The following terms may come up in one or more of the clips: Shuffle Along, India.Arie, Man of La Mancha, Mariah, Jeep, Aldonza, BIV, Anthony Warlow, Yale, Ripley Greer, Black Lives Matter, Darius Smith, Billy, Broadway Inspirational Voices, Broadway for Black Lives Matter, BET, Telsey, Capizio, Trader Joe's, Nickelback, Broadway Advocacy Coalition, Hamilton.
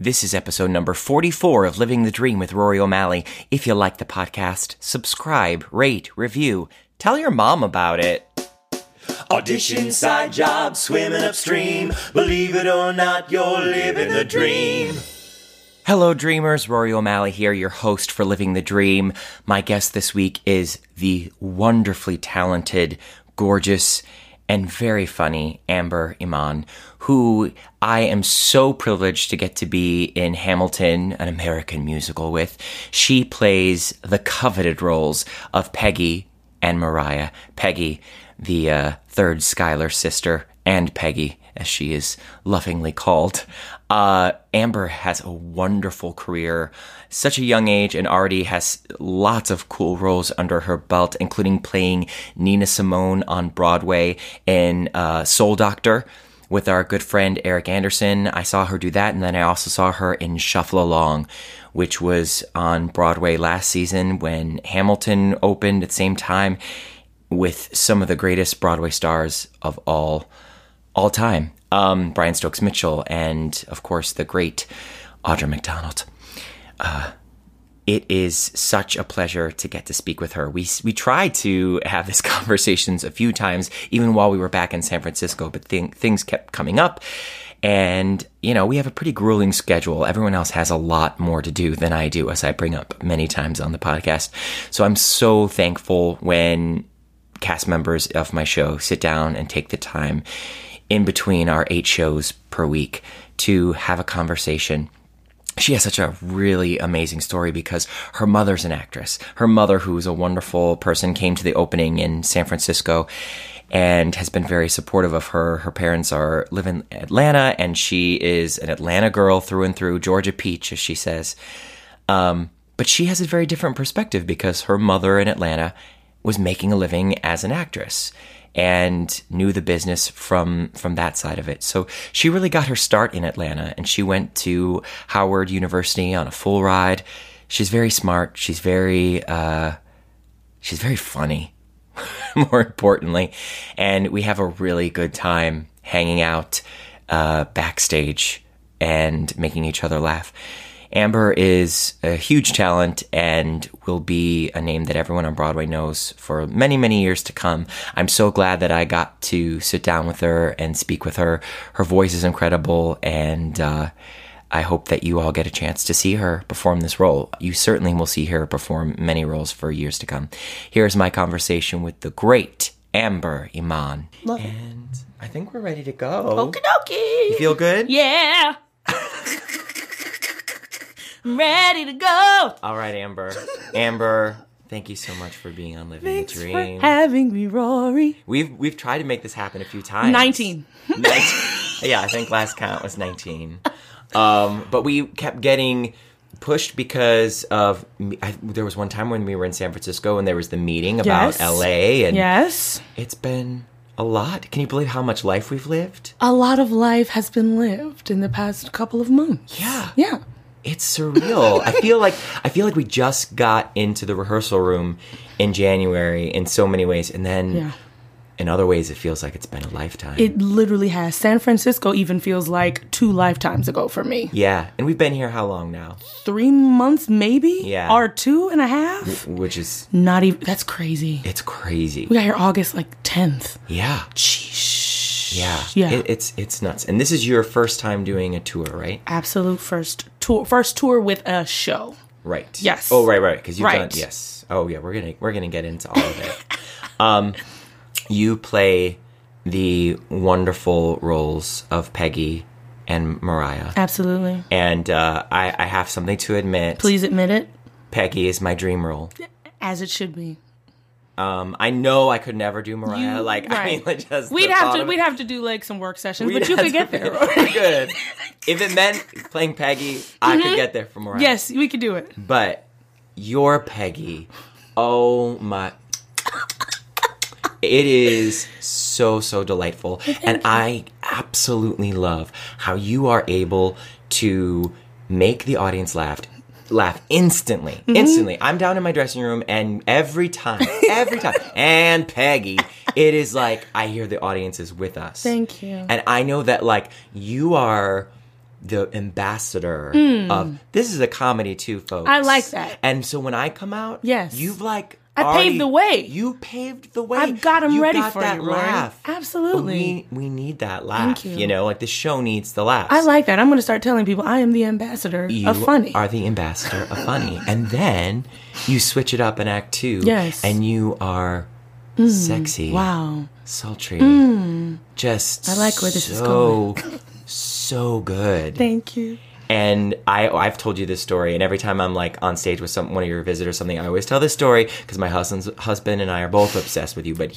This is episode number 44 of Living the Dream with Rory O'Malley. If you like the podcast, subscribe, rate, review. Tell your mom about it. Audition, side job, swimming upstream. Believe it or not, you're living the dream. Hello, dreamers. Rory O'Malley here, your host for Living the Dream. My guest this week is the wonderfully talented, gorgeous, and very funny Amber Iman, who I am so privileged to get to be in Hamilton, an American musical, with. She plays the coveted roles of Peggy and Mariah. Peggy, the third Schuyler sister, and Peggy, as she is lovingly called. Amber has a wonderful career, such a young age, and already has lots of cool roles under her belt, including playing Nina Simone on Broadway in Soul Doctor with our good friend Eric Anderson. I saw her do that, and then I also saw her in Shuffle Along, which was on Broadway last season when Hamilton opened at the same time, with some of the greatest Broadway stars of all time. Brian Stokes Mitchell and, of course, the great Audra McDonald. It is such a pleasure to get to speak with her. We tried to have these conversations a few times, even while we were back in San Francisco, but things kept coming up. And, you know, we have a pretty grueling schedule. Everyone else has a lot more to do than I do, as I bring up many times on the podcast. So I'm so thankful when cast members of my show sit down and take the time in between our 8 shows per week to have a conversation. She has such a really amazing story because her mother's an actress. Her mother, who is a wonderful person, came to the opening in San Francisco and has been very supportive of her. Her parents live in Atlanta, and she is an Atlanta girl through and through, Georgia peach, as she says. But she has a very different perspective because her mother in Atlanta was making a living as an actress and knew the business from that side of it. So she really got her start in Atlanta, and she went to Howard University on a full ride. She's very smart. She's very funny, more importantly. And we have a really good time hanging out backstage and making each other laugh. Amber is a huge talent and will be a name that everyone on Broadway knows for many, many years to come. I'm so glad that I got to sit down with her and speak with her. Her voice is incredible, and I hope that you all get a chance to see her perform this role. You certainly will see her perform many roles for years to come. Here's my conversation with the great Amber Iman. Love and it. I think we're ready to go. Okie dokie. You feel good? Yeah. I'm ready to go. All right, Amber. Amber, thank you so much for being on Living the Dream. Thanks for having me, Rory. We've tried to make this happen a few times. 19. Yeah, I think last count was 19. But we kept getting pushed because of... there was one time when we were in San Francisco and there was the meeting about L.A. And yes. It's been... a lot. Can you believe how much life we've lived? A lot of life has been lived in the past couple of months. Yeah. It's surreal. I feel like we just got into the rehearsal room in January in so many ways, and then in other ways it feels like it's been a lifetime. It literally has. San Francisco even feels like 2 lifetimes ago for me. Yeah. And we've been here how long now? 3 months maybe? Yeah. Or 2.5? Which is... not even... that's crazy. It's crazy. We got here August 10th. Yeah. Sheesh. Yeah. Yeah. It's nuts. And this is your first time doing a tour, right? Absolute first tour with a show. Right. Yes. Oh, right. Because you've done, yes. Oh, yeah. We're gonna get into all of it. You play the wonderful roles of Peggy and Mariah. Absolutely. And I have something to admit. Please admit it. Peggy is my dream role. As it should be. I know I could never do Mariah. We'd have to do like some work sessions, but you could get there. Good. If it meant playing Peggy, I could get there for Mariah. Yes, we could do it. But your Peggy, oh my! It is so delightful, and I absolutely love how you are able to make the audience laugh instantly. I'm down in my dressing room, and every time and Peggy, it is like I hear the audience is with us. Thank you. And I know that like you are the ambassador of this is a comedy too, folks. I like that. And so when I come out, yes, you've like paved the way. You paved the way. I've got them ready for that laugh. Absolutely. We need that laugh. Thank you. You know, like the show needs the laugh. I like that. I'm going to start telling people I am the ambassador of funny. You are the ambassador of funny. And then you switch it up in Act 2. Yes. And you are sexy. Wow. Sultry. Just I like where this is going. So good. Thank you. And I've told you this story, and every time I'm like on stage with one of your visitors or something, I always tell this story because my husband and I are both obsessed with you. But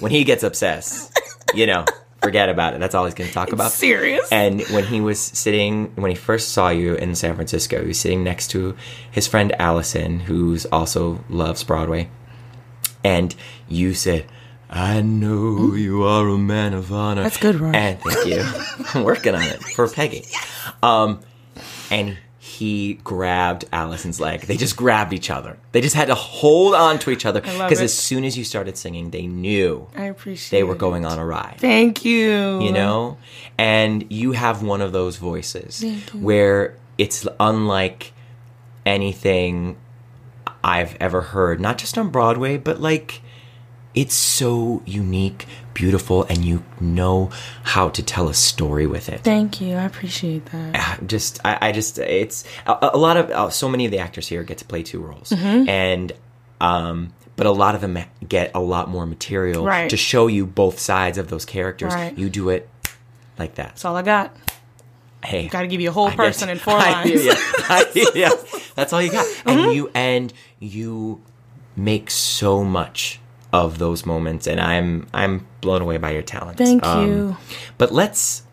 when he gets obsessed, you know, forget about it. That's all he's going to talk about. It's serious. And when he first saw you in San Francisco, he was sitting next to his friend Allison, who also loves Broadway. And you said, I know you are a man of honor. That's good, Rory. And thank you. I'm working on it for Peggy. And he grabbed Allison's leg. They just grabbed each other. They just had to hold on to each other. Because as soon as you started singing, they knew they were going on a ride. Thank you. You know? And you have one of those voices where it's unlike anything I've ever heard. Not just on Broadway, but like it's so unique, beautiful, and you know how to tell a story with it. Thank you. I appreciate that. It's a lot of, so many of the actors here get to play two roles. Mm-hmm. And, but a lot of them get a lot more material to show you both sides of those characters. Right. You do it like that. That's all I got. Hey. Got to give you a whole person in 4 lines. That's all you got. Mm-hmm. And you make so much of those moments, and I'm blown away by your talent. Thank you. But let's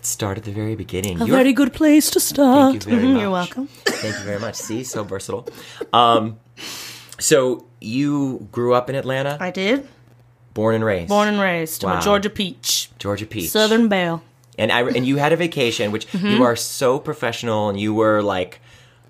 start at the very beginning. You're very good place to start. Thank you very much. You're welcome. Thank you very much. See, so versatile. So you grew up in Atlanta. I did. Born and raised. Wow. I'm a Georgia Peach. Southern Belle. And you had a vacation, which you are so professional, and you were like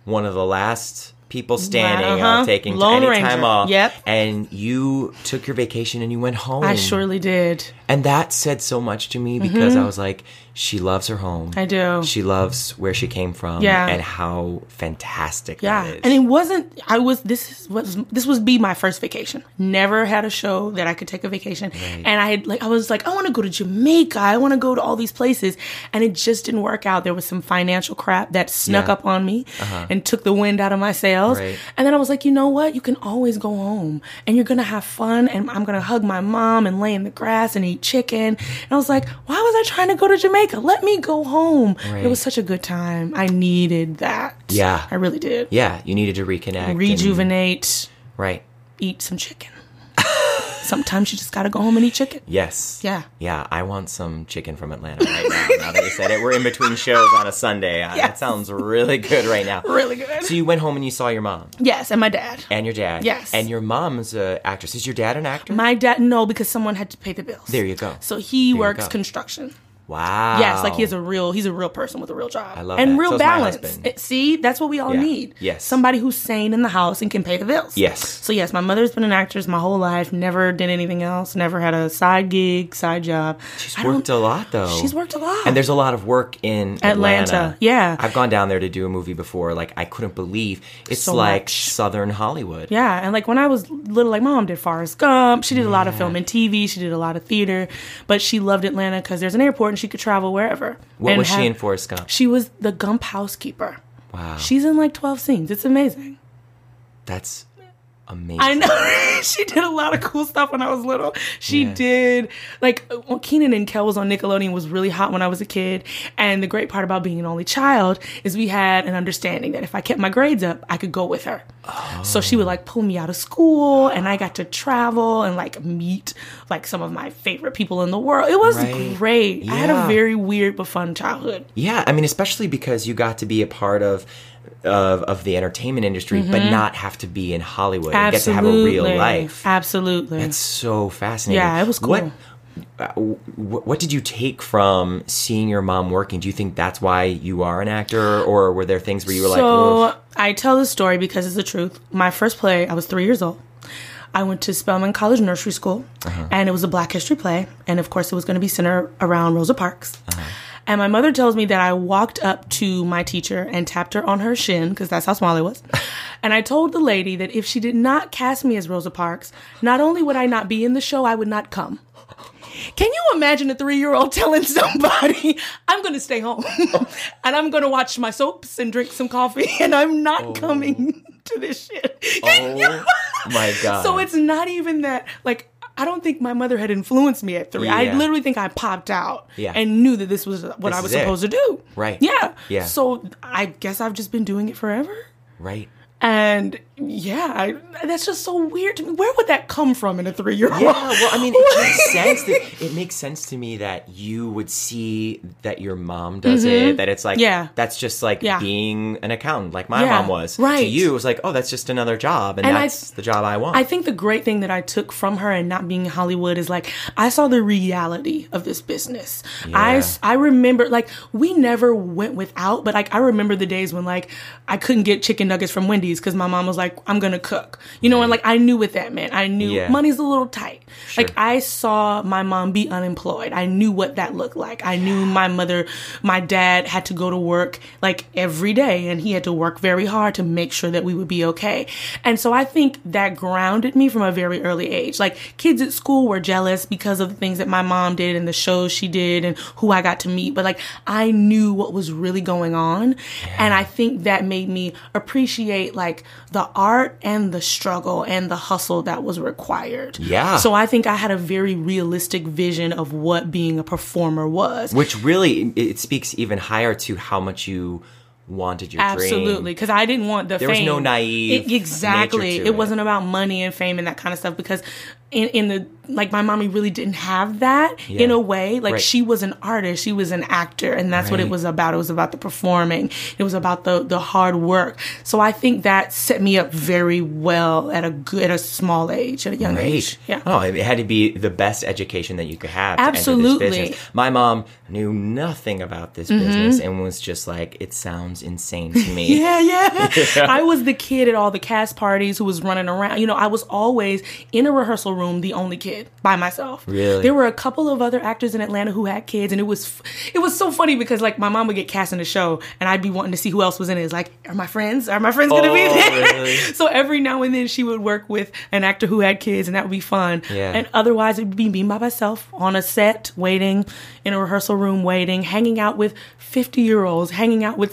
one of the last people standing out, taking any time off. Yep. And you took your vacation and you went home. I surely did. And that said so much to me because I was like, she loves her home. I do. She loves where she came from and how fantastic that is. And it wasn't, this was my first vacation. Never had a show that I could take a vacation. Right. And I was like, I want to go to Jamaica. I want to go to all these places. And it just didn't work out. There was some financial crap that snuck up on me and took the wind out of my sails. Right. And then I was like, you know what? You can always go home and you're going to have fun. And I'm going to hug my mom and lay in the grass and eat chicken. And I was like, why was I trying to go to Jamaica? Let me go home. Right. It was such a good time. I needed that. Yeah. I really did. Yeah. You needed to reconnect. Rejuvenate. And eat some chicken. Sometimes you just got to go home and eat chicken. Yes. Yeah. Yeah. I want some chicken from Atlanta right now. Now that you said it, we're in between shows on a Sunday. That sounds really good right now. Really good. So you went home and you saw your mom. Yes. And my dad. And your dad. Yes. And your mom is an actress. Is your dad an actor? My dad, no, because someone had to pay the bills. There you go. So he works construction. Wow. Yes, like he's a real person with a real job. I love that. And real balance. See, that's what we all need. Yes. Somebody who's sane in the house and can pay the bills. Yes. So yes, my mother's been an actress my whole life, never did anything else, never had a side gig, side job. She's worked a lot though. She's worked a lot. And there's a lot of work in Atlanta. Yeah. I've gone down there to do a movie before. Like, I couldn't believe it's so like much. Southern Hollywood. Yeah. And like when I was little, like mom did Forrest Gump. She did a lot of film and TV. She did a lot of theater, but she loved Atlanta because there's an airport and she could travel wherever. What was she in Forrest Gump? She was the Gump housekeeper. Wow. She's in like 12 scenes. It's amazing. That's amazing. I know. She did a lot of cool stuff when I was little. She did, like, Kenan and Kel was on Nickelodeon, was really hot when I was a kid. And the great part about being an only child is we had an understanding that if I kept my grades up, I could go with her. Oh. So she would like pull me out of school, and I got to travel and like meet like some of my favorite people in the world. It was great. Yeah. I had a very weird but fun childhood. Yeah, I mean, especially because you got to be a part of the entertainment industry, but not have to be in Hollywood. Absolutely. And get to have a real life. Absolutely. That's so fascinating. Yeah, it was cool. What did you take from seeing your mom working? Do you think that's why you are an actor, or were there things where you were like... So, I tell this story because it's the truth. My first play, I was 3 years old. I went to Spelman College Nursery School, and it was a Black History play, and of course it was going to be centered around Rosa Parks. And my mother tells me that I walked up to my teacher and tapped her on her shin, because that's how small I was. And I told the lady that if she did not cast me as Rosa Parks, not only would I not be in the show, I would not come. Can you imagine a 3-year-old telling somebody, I'm going to stay home and I'm going to watch my soaps and drink some coffee and I'm not coming to this shit? My God. So it's not even that, like, I don't think my mother had influenced me at 3. Yeah. I literally think I popped out and knew that this was what I was supposed to do. Right. Yeah. Yeah. So I guess I've just been doing it forever. Right. And that's just so weird to me. Where would that come from in a 3-year-old? Yeah, well, I mean, it makes sense to me that you would see that your mom does it, that it's like, that's just like being an accountant, like my mom was. Right. To you, it was like, oh, that's just another job, and that's the job I want. I think the great thing that I took from her and not being in Hollywood is like, I saw the reality of this business. Yeah. I remember, like, we never went without, but like, I remember the days when like, I couldn't get chicken nuggets from Wendy's because my mom was like, I'm going to cook. You know, and like, I knew what that meant. I knew money's a little tight. Sure. Like, I saw my mom be unemployed. I knew what that looked like. I knew my dad had to go to work like every day, and he had to work very hard to make sure that we would be okay. And so I think that grounded me from a very early age. Like, kids at school were jealous because of the things that my mom did and the shows she did and who I got to meet. But like, I knew what was really going on. Yeah. And I think that made me appreciate like the art and the struggle and the hustle that was required. Yeah. So I think I had a very realistic vision of what being a performer was. Which really, it speaks even higher to how much you wanted your dream. Absolutely, because I didn't want the fame. There was no naive nature to it. Exactly. It wasn't about money and fame and that kind of stuff, because in the, like, my mommy really didn't have that in a way. Like, she was an artist. She was an actor. And that's what it was about. It was about the performing. It was about the hard work. So I think that set me up very well at a small age, at a young age. Yeah. Oh, it had to be the best education that you could have. Absolutely. To enter this business. My mom knew nothing about this business and was just like, it sounds insane to me. Yeah. I was the kid at all the cast parties who was running around. You know, I was always in a rehearsal room, the only kid by myself. Really? There were a couple of other actors in Atlanta who had kids, and it was so funny because like my mom would get cast in the show, and I'd be wanting to see who else was in it. It's like, are my friends going to be there? Really? So every now and then she would work with an actor who had kids, and that would be fun. Yeah. And otherwise it would be me by myself on a set, waiting in a rehearsal room, waiting, hanging out with 50-year-olds,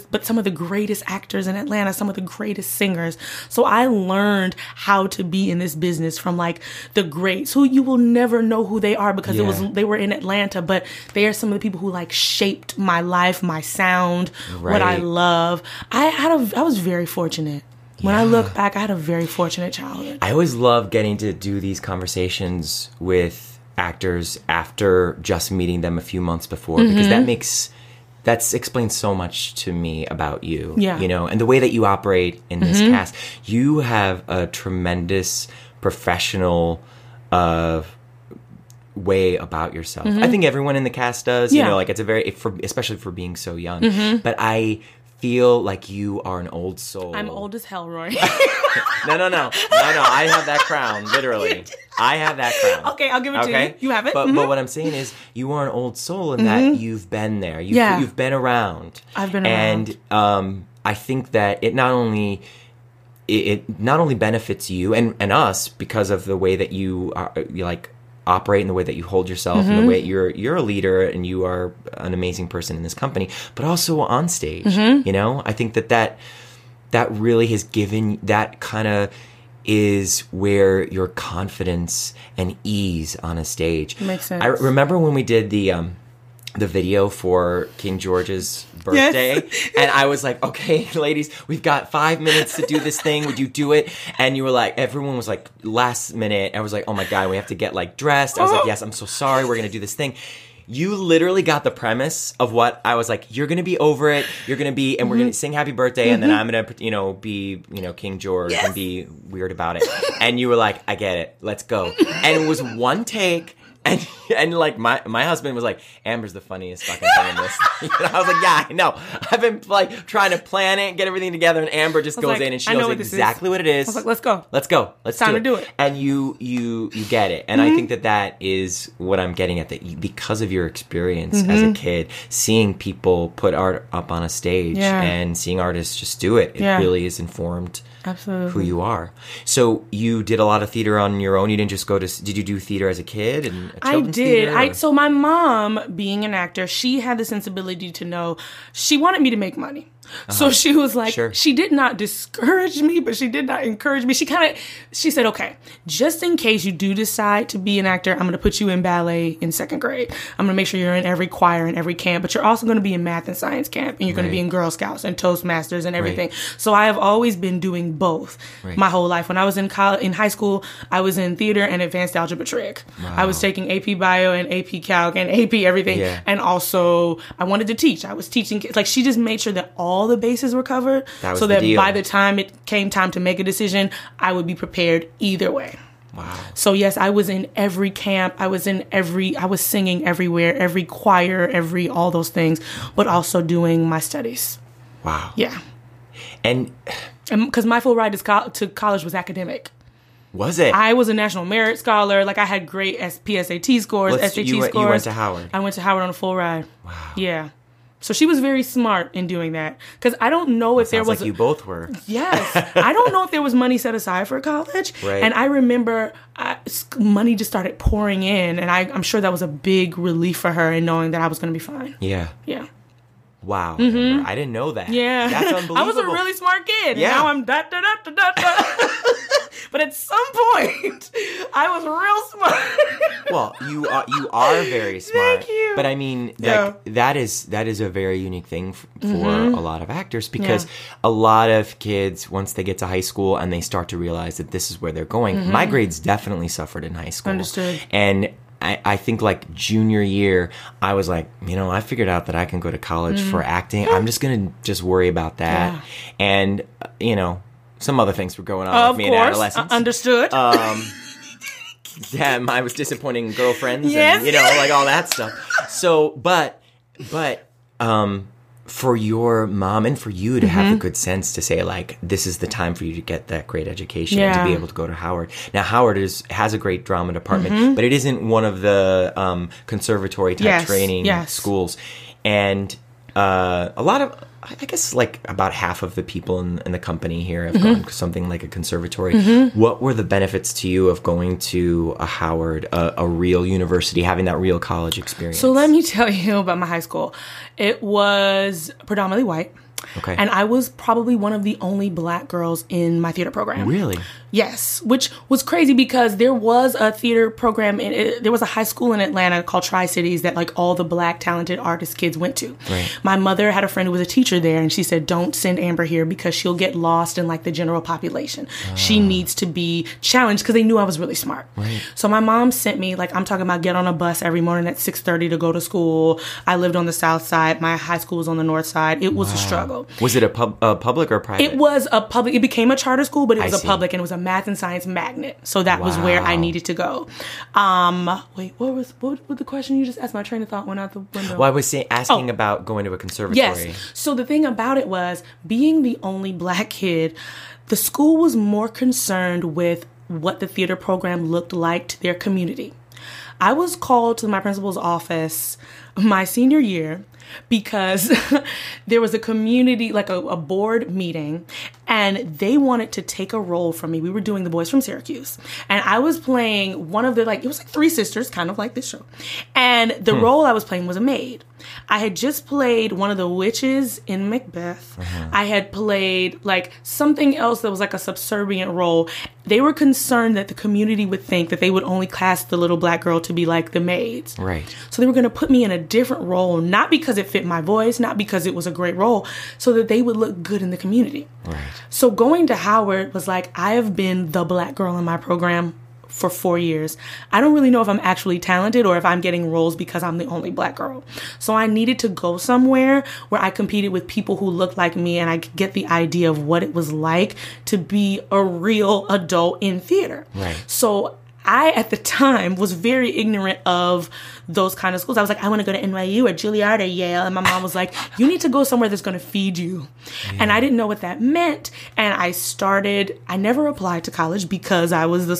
but some of the greatest actors in Atlanta, some of the greatest singers. So I learned how to be in this business from like the greats who you will never know who they are because they were in Atlanta, but they are some of the people who like shaped my life, my sound, what I love. I was very fortunate. When I look back, I had a very fortunate childhood. I always love getting to do these conversations with actors after just meeting them a few months before, because that explains so much to me about you, you know, and the way that you operate in this cast. You have a tremendous professional way about yourself. Mm-hmm. I think everyone in the cast does, you know, like it's a very, especially for being so young. Mm-hmm. But I feel like you are an old soul. I'm old as hell, Rory. No. I have that crown, literally. I have that crown. Okay, I'll give it to you. You have it. But, but what I'm saying is you are an old soul in that you've been there. You've been around. I've been around. And I think that it not only benefits you and us because of the way that you are, you like operate and the way that you hold yourself and the way you're a leader and you are an amazing person in this company, but also on stage. Mm-hmm. You know, I think that really has given that kind of is where your confidence and ease on a stage. Makes sense. I remember when we did the video for King George's birthday. Yes. And I was like, okay, ladies, we've got 5 minutes to do this thing. Would you do it? And you were like, everyone was like last minute. I was like, oh my God, we have to get like dressed. I was like, yes, I'm so sorry. We're going to do this thing. You literally got the premise of what I was like, you're going to be over it. You're going to be, and we're going to sing happy birthday. And then I'm going to, be, King George and be weird about it. And you were like, I get it. Let's go. And it was one take. And like my husband was like, Amber's the funniest fucking thing in this. And I was like, yeah, I know. I've been like trying to plan it, get everything together, and Amber just goes in and she knows exactly what it is. I was like, let's go. Let's go. Let's do it. Time to do it. And you get it. And I think that is what I'm getting at. That you, because of your experience as a kid, seeing people put art up on a stage and seeing artists just do it, it really is informed. Absolutely. Who you are. So you did a lot of theater on your own. You didn't just go to... Did you do theater as a kid? And a children's theater? I did. So my mom, being an actor, she had the sensibility to know she wanted me to make money. Uh-huh. So she was like, she did not discourage me, but she did not encourage me. She said, okay, just in case you do decide to be an actor, I'm going to put you in ballet in second grade. I'm going to make sure you're in every choir and every camp, but you're also going to be in math and science camp, and you're going to be in Girl Scouts and Toastmasters and everything. So I have always been doing both my whole life. When I was in college, in high school, I was in theater and advanced algebra trig. Wow. I was taking AP Bio and AP Calc and AP everything. Yeah. And also I wanted to teach. I was teaching kids. Like, she just made sure that all the bases were covered so that by the time it came time to make a decision, I would be prepared either way. Wow. So yes, I was in every camp. I was singing everywhere, every choir, all those things, but also doing my studies. Wow. Yeah. And because my full ride to college was academic. Was it? I was a National Merit Scholar. Like, I had great PSAT scores, SAT scores. You went to Howard. I went to Howard on a full ride. Wow. Yeah. So she was very smart in doing that. Because I don't know if there was... Sounds like you both were. Yes. I don't know if there was money set aside for college. Right. And I remember money just started pouring in. And I'm sure that was a big relief for her in knowing that I was going to be fine. Yeah. Yeah. Wow. Mm-hmm. I didn't know that. Yeah. That's unbelievable. I was a really smart kid. Yeah. And now I'm But at some point, I was real smart. Well, you are very smart. Thank you. But I mean, that is a very unique thing for a lot of actors, because a lot of kids, once they get to high school and they start to realize that this is where they're going, my grades definitely suffered in high school. Understood. And I think like junior year, I was like, I figured out that I can go to college for acting. I'm just going to worry about that. Yeah. And, some other things were going on with me in adolescence. Understood. I was disappointing girlfriends and, like all that stuff. So, but for your mom and for you to have the good sense to say, like, this is the time for you to get that great education and to be able to go to Howard. Now, Howard has a great drama department, but it isn't one of the conservatory type training schools. And a lot of... I guess like about half of the people in the company here have gone to something like a conservatory. Mm-hmm. What were the benefits to you of going to a Howard, a real university, having that real college experience? So let me tell you about my high school. It was predominantly white. Okay. And I was probably one of the only black girls in my theater program. Really? Yes, which was crazy because there was a theater program. There was a high school in Atlanta called Tri-Cities that like all the black talented artist kids went to. Right. My mother had a friend who was a teacher there, and she said, don't send Amber here because she'll get lost in like the general population. She needs to be challenged, because they knew I was really smart. Right. So my mom sent me, like, I'm talking about get on a bus every morning at 6:30 to go to school. I lived on the south side. My high school was on the north side. It was a struggle. Chicago. Was it a public or private? It was a public. It became a charter school, but it was a public, and it was a math and science magnet. So that was where I needed to go. Wait, what was the question you just asked? My train of thought went out the window. Well, I was asking about going to a conservatory. Yes. So the thing about it was, being the only black kid, the school was more concerned with what the theater program looked like to their community. I was called to my principal's office my senior year because there was a community, like a board meeting, and they wanted to take a role from me. We were doing The Boys from Syracuse, and I was playing one of the, like, it was like three sisters, kind of like this show. And the role I was playing was a maid. I had just played one of the witches in Macbeth. I had played like something else that was like a subservient role. They were concerned that the community would think that they would only cast the little black girl to be like the maids. Right. So they were going to put me in a different role, not because it fit my voice, not because it was a great role, so that they would look good in the community. Right. So going to Howard was like, I have been the black girl in my program for 4 years. I don't really know if I'm actually talented or if I'm getting roles because I'm the only black girl. So I needed to go somewhere where I competed with people who looked like me and I could get the idea of what it was like to be a real adult in theater. Right. So I, at the time, was very ignorant of those kind of schools. I was like, I want to go to NYU or Juilliard or Yale. And my mom was like, you need to go somewhere that's going to feed you. Yeah. And I didn't know what that meant. And I never applied to college because I was the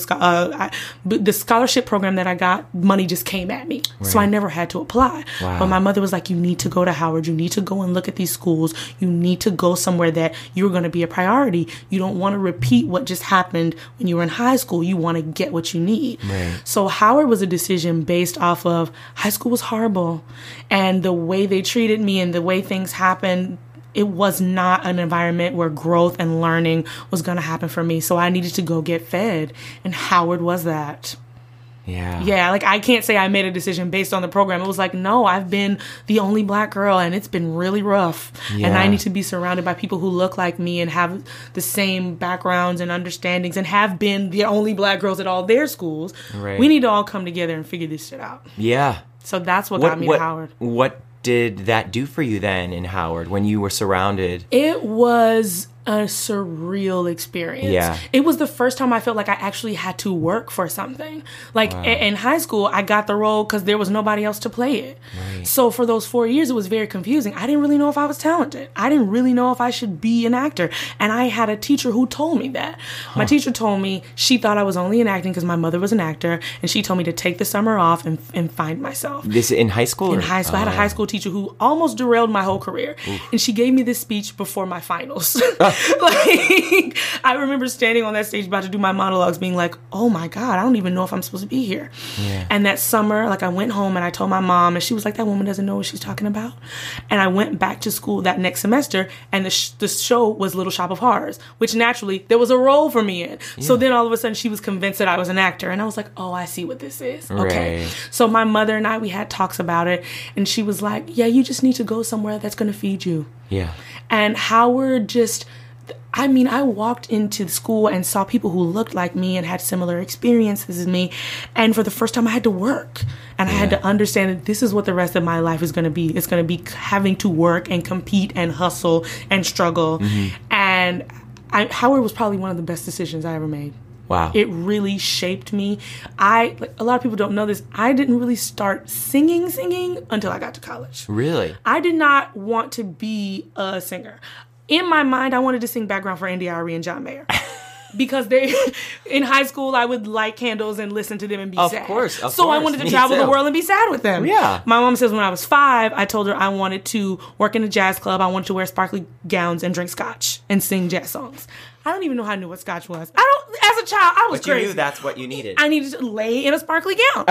scholarship program that I got, money just came at me. Right. So I never had to apply. Wow. But my mother was like, you need to go to Howard. You need to go and look at these schools. You need to go somewhere that you're going to be a priority. You don't want to repeat what just happened when you were in high school. You want to get what you need. Right. So Howard was a decision based off of high school was horrible, and the way they treated me and the way things happened, it was not an environment where growth and learning was going to happen for me. So I needed to go get fed, and Howard was that. Yeah, like I can't say I made a decision based on the program. It was like, no, I've been the only black girl and it's been really rough. Yeah. And I need to be surrounded by people who look like me and have the same backgrounds and understandings and have been the only black girls at all their schools. Right. We need to all come together and figure this shit out. Yeah. So that's what got me to Howard. What did that do for you then in Howard when you were surrounded? It was a surreal experience. Yeah. It was the first time I felt like I actually had to work for something. Like in high school, I got the role because there was nobody else to play it. Right. So for those 4 years, it was very confusing. I didn't really know if I was talented. I didn't really know if I should be an actor. And I had a teacher who told me that. My teacher told me she thought I was only in acting because my mother was an actor. And she told me to take the summer off and find myself. This in high school? In high school. I had a high school teacher who almost derailed my whole career. Oof. And she gave me this speech before my finals. Like, I remember standing on that stage about to do my monologues being like, oh my God, I don't even know if I'm supposed to be here. Yeah. And that summer, like, I went home and I told my mom, and she was like, that woman doesn't know what she's talking about. And I went back to school that next semester, and the show was Little Shop of Horrors, which naturally there was a role for me in. Yeah. So then all of a sudden she was convinced that I was an actor, and I was like, oh, I see what this is. Okay. Right. So my mother and I, we had talks about it, and she was like, yeah, you just need to go somewhere that's going to feed you. Yeah. And Howard just, I mean, I walked into school and saw people who looked like me and had similar experiences as me. And for the first time, I had to work. And I had to understand that this is what the rest of my life is going to be. It's going to be having to work and compete and hustle and struggle. Mm-hmm. And Howard was probably one of the best decisions I ever made. Wow. It really shaped me. A lot of people don't know this. I didn't really start singing until I got to college. Really? I did not want to be a singer. In my mind, I wanted to sing background for India.Arie and John Mayer. Because in high school, I would light candles and listen to them and be sad. Of course, So I wanted to travel the world and be sad with them. Yeah. My mom says when I was 5, I told her I wanted to work in a jazz club. I wanted to wear sparkly gowns and drink scotch and sing jazz songs. I don't even know how I knew what scotch was. As a child, I was crazy. But you knew that's what you needed. I needed to lay in a sparkly gown.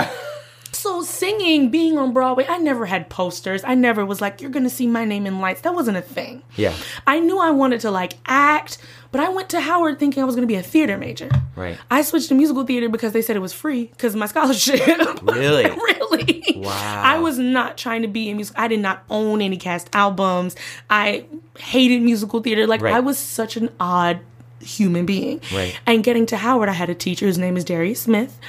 So singing, being on Broadway, I never had posters. I never was like, you're going to see my name in lights. That wasn't a thing. Yeah. I knew I wanted to like act, but I went to Howard thinking I was going to be a theater major. Right. I switched to musical theater because they said it was free because of my scholarship. Really? Really. Wow. I was not trying to be in music. I did not own any cast albums. I hated musical theater. Like I was such an odd human being. Right. And getting to Howard, I had a teacher whose name is Darius Smith.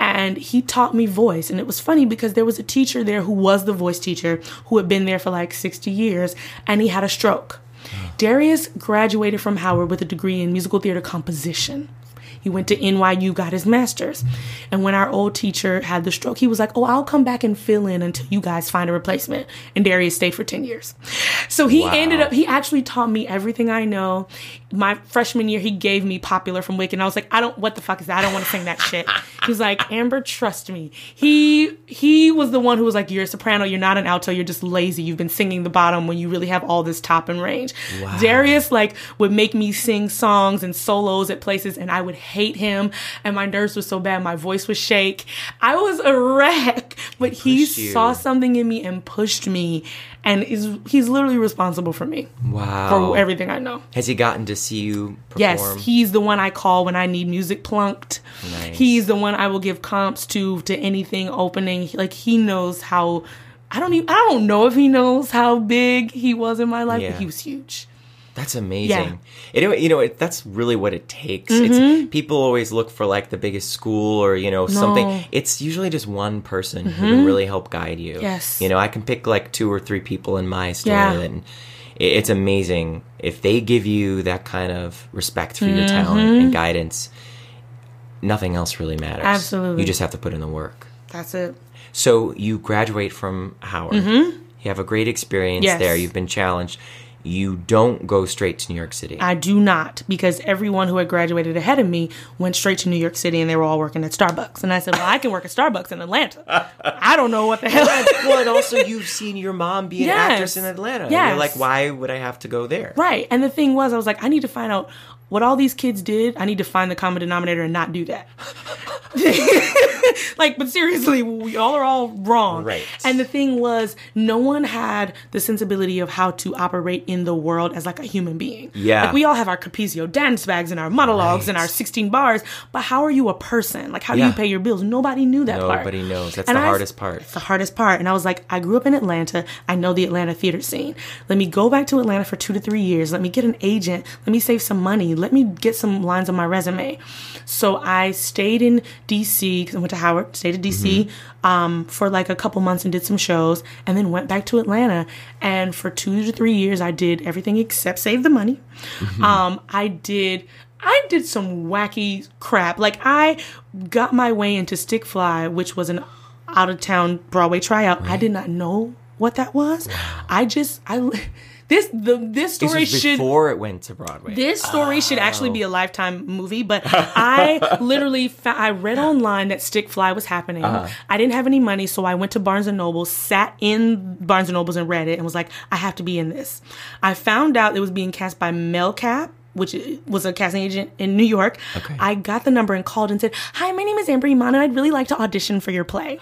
And he taught me voice. And it was funny because there was a teacher there who was the voice teacher who had been there for like 60 years. And he had a stroke. Darius graduated from Howard with a degree in musical theater composition. He went to NYU, got his master's. And when our old teacher had the stroke, he was like, oh, I'll come back and fill in until you guys find a replacement. And Darius stayed for 10 years. So he ended up, he actually taught me everything I know. My freshman year, he gave me Popular from Wicked. And I was like, what the fuck is that? I don't want to sing that shit. He was like, Amber, trust me. He was the one who was like, you're a soprano, you're not an alto, you're just lazy. You've been singing the bottom when you really have all this top and range. Wow. Darius like would make me sing songs and solos at places, and I would hate him, and my nerves were so bad my voice would shake. I was a wreck, but he saw something in me and pushed me, and he's literally responsible for me. Wow. For everything I know. Has he gotten to see you perform? Yes, he's the one I call when I need music plunked. Nice. He's the one I will give comps to anything opening. Like, he knows how, I don't know if he knows how big he was in my life, but he was huge. That's amazing. Yeah. It, that's really what it takes. Mm-hmm. It's, people always look for like the biggest school or, something. It's usually just one person mm-hmm. who can really help guide you. Yes. I can pick like 2 or 3 people in my story. Yeah. And it's amazing if they give you that kind of respect for mm-hmm. your talent and guidance. Nothing else really matters. Absolutely. You just have to put in the work. That's it. So you graduate from Howard. Mm-hmm. You have a great experience there. You've been challenged. You don't go straight to New York City. I do not, because everyone who had graduated ahead of me went straight to New York City, and they were all working at Starbucks. And I said, well, I can work at Starbucks in Atlanta. I don't know what the hell. Well, and also you've seen your mom be an actress in Atlanta. Yes. And you're like, why would I have to go there? Right. And the thing was, I was like, I need to find out what all these kids did. I need to find the common denominator and not do that. But seriously, y'all are all wrong. Right. And the thing was, no one had the sensibility of how to operate in the world as like a human being. Yeah. Like, we all have our Capizio dance bags and our monologues and our 16 bars, but how are you a person? Like, how do you pay your bills? Nobody knew that part. Nobody knows. That's the hardest part. It's the hardest part. And I was like, I grew up in Atlanta. I know the Atlanta theater scene. Let me go back to Atlanta for 2 to 3 years. Let me get an agent. Let me save some money. Let me get some lines on my resume. So I stayed in DC, because I went to Howard, stayed in DC mm-hmm. For like a couple months and did some shows, and then went back to Atlanta. And for 2 to 3 years, I did everything except save the money. Mm-hmm. I did some wacky crap. Like, I got my way into Stick Fly, which was an out-of-town Broadway tryout. Right. I did not know what that was. Wow. This story should... before it went to Broadway. This story should actually be a Lifetime movie, but I literally... I read online that Stick Fly was happening. Uh-huh. I didn't have any money, so I went to Barnes & Noble, sat in Barnes & Noble and read it, and was like, I have to be in this. I found out it was being cast by Mel Cap, which was a casting agent in New York. Okay. I got the number and called and said, hi, my name is Amber Iman, and I'd really like to audition for your play.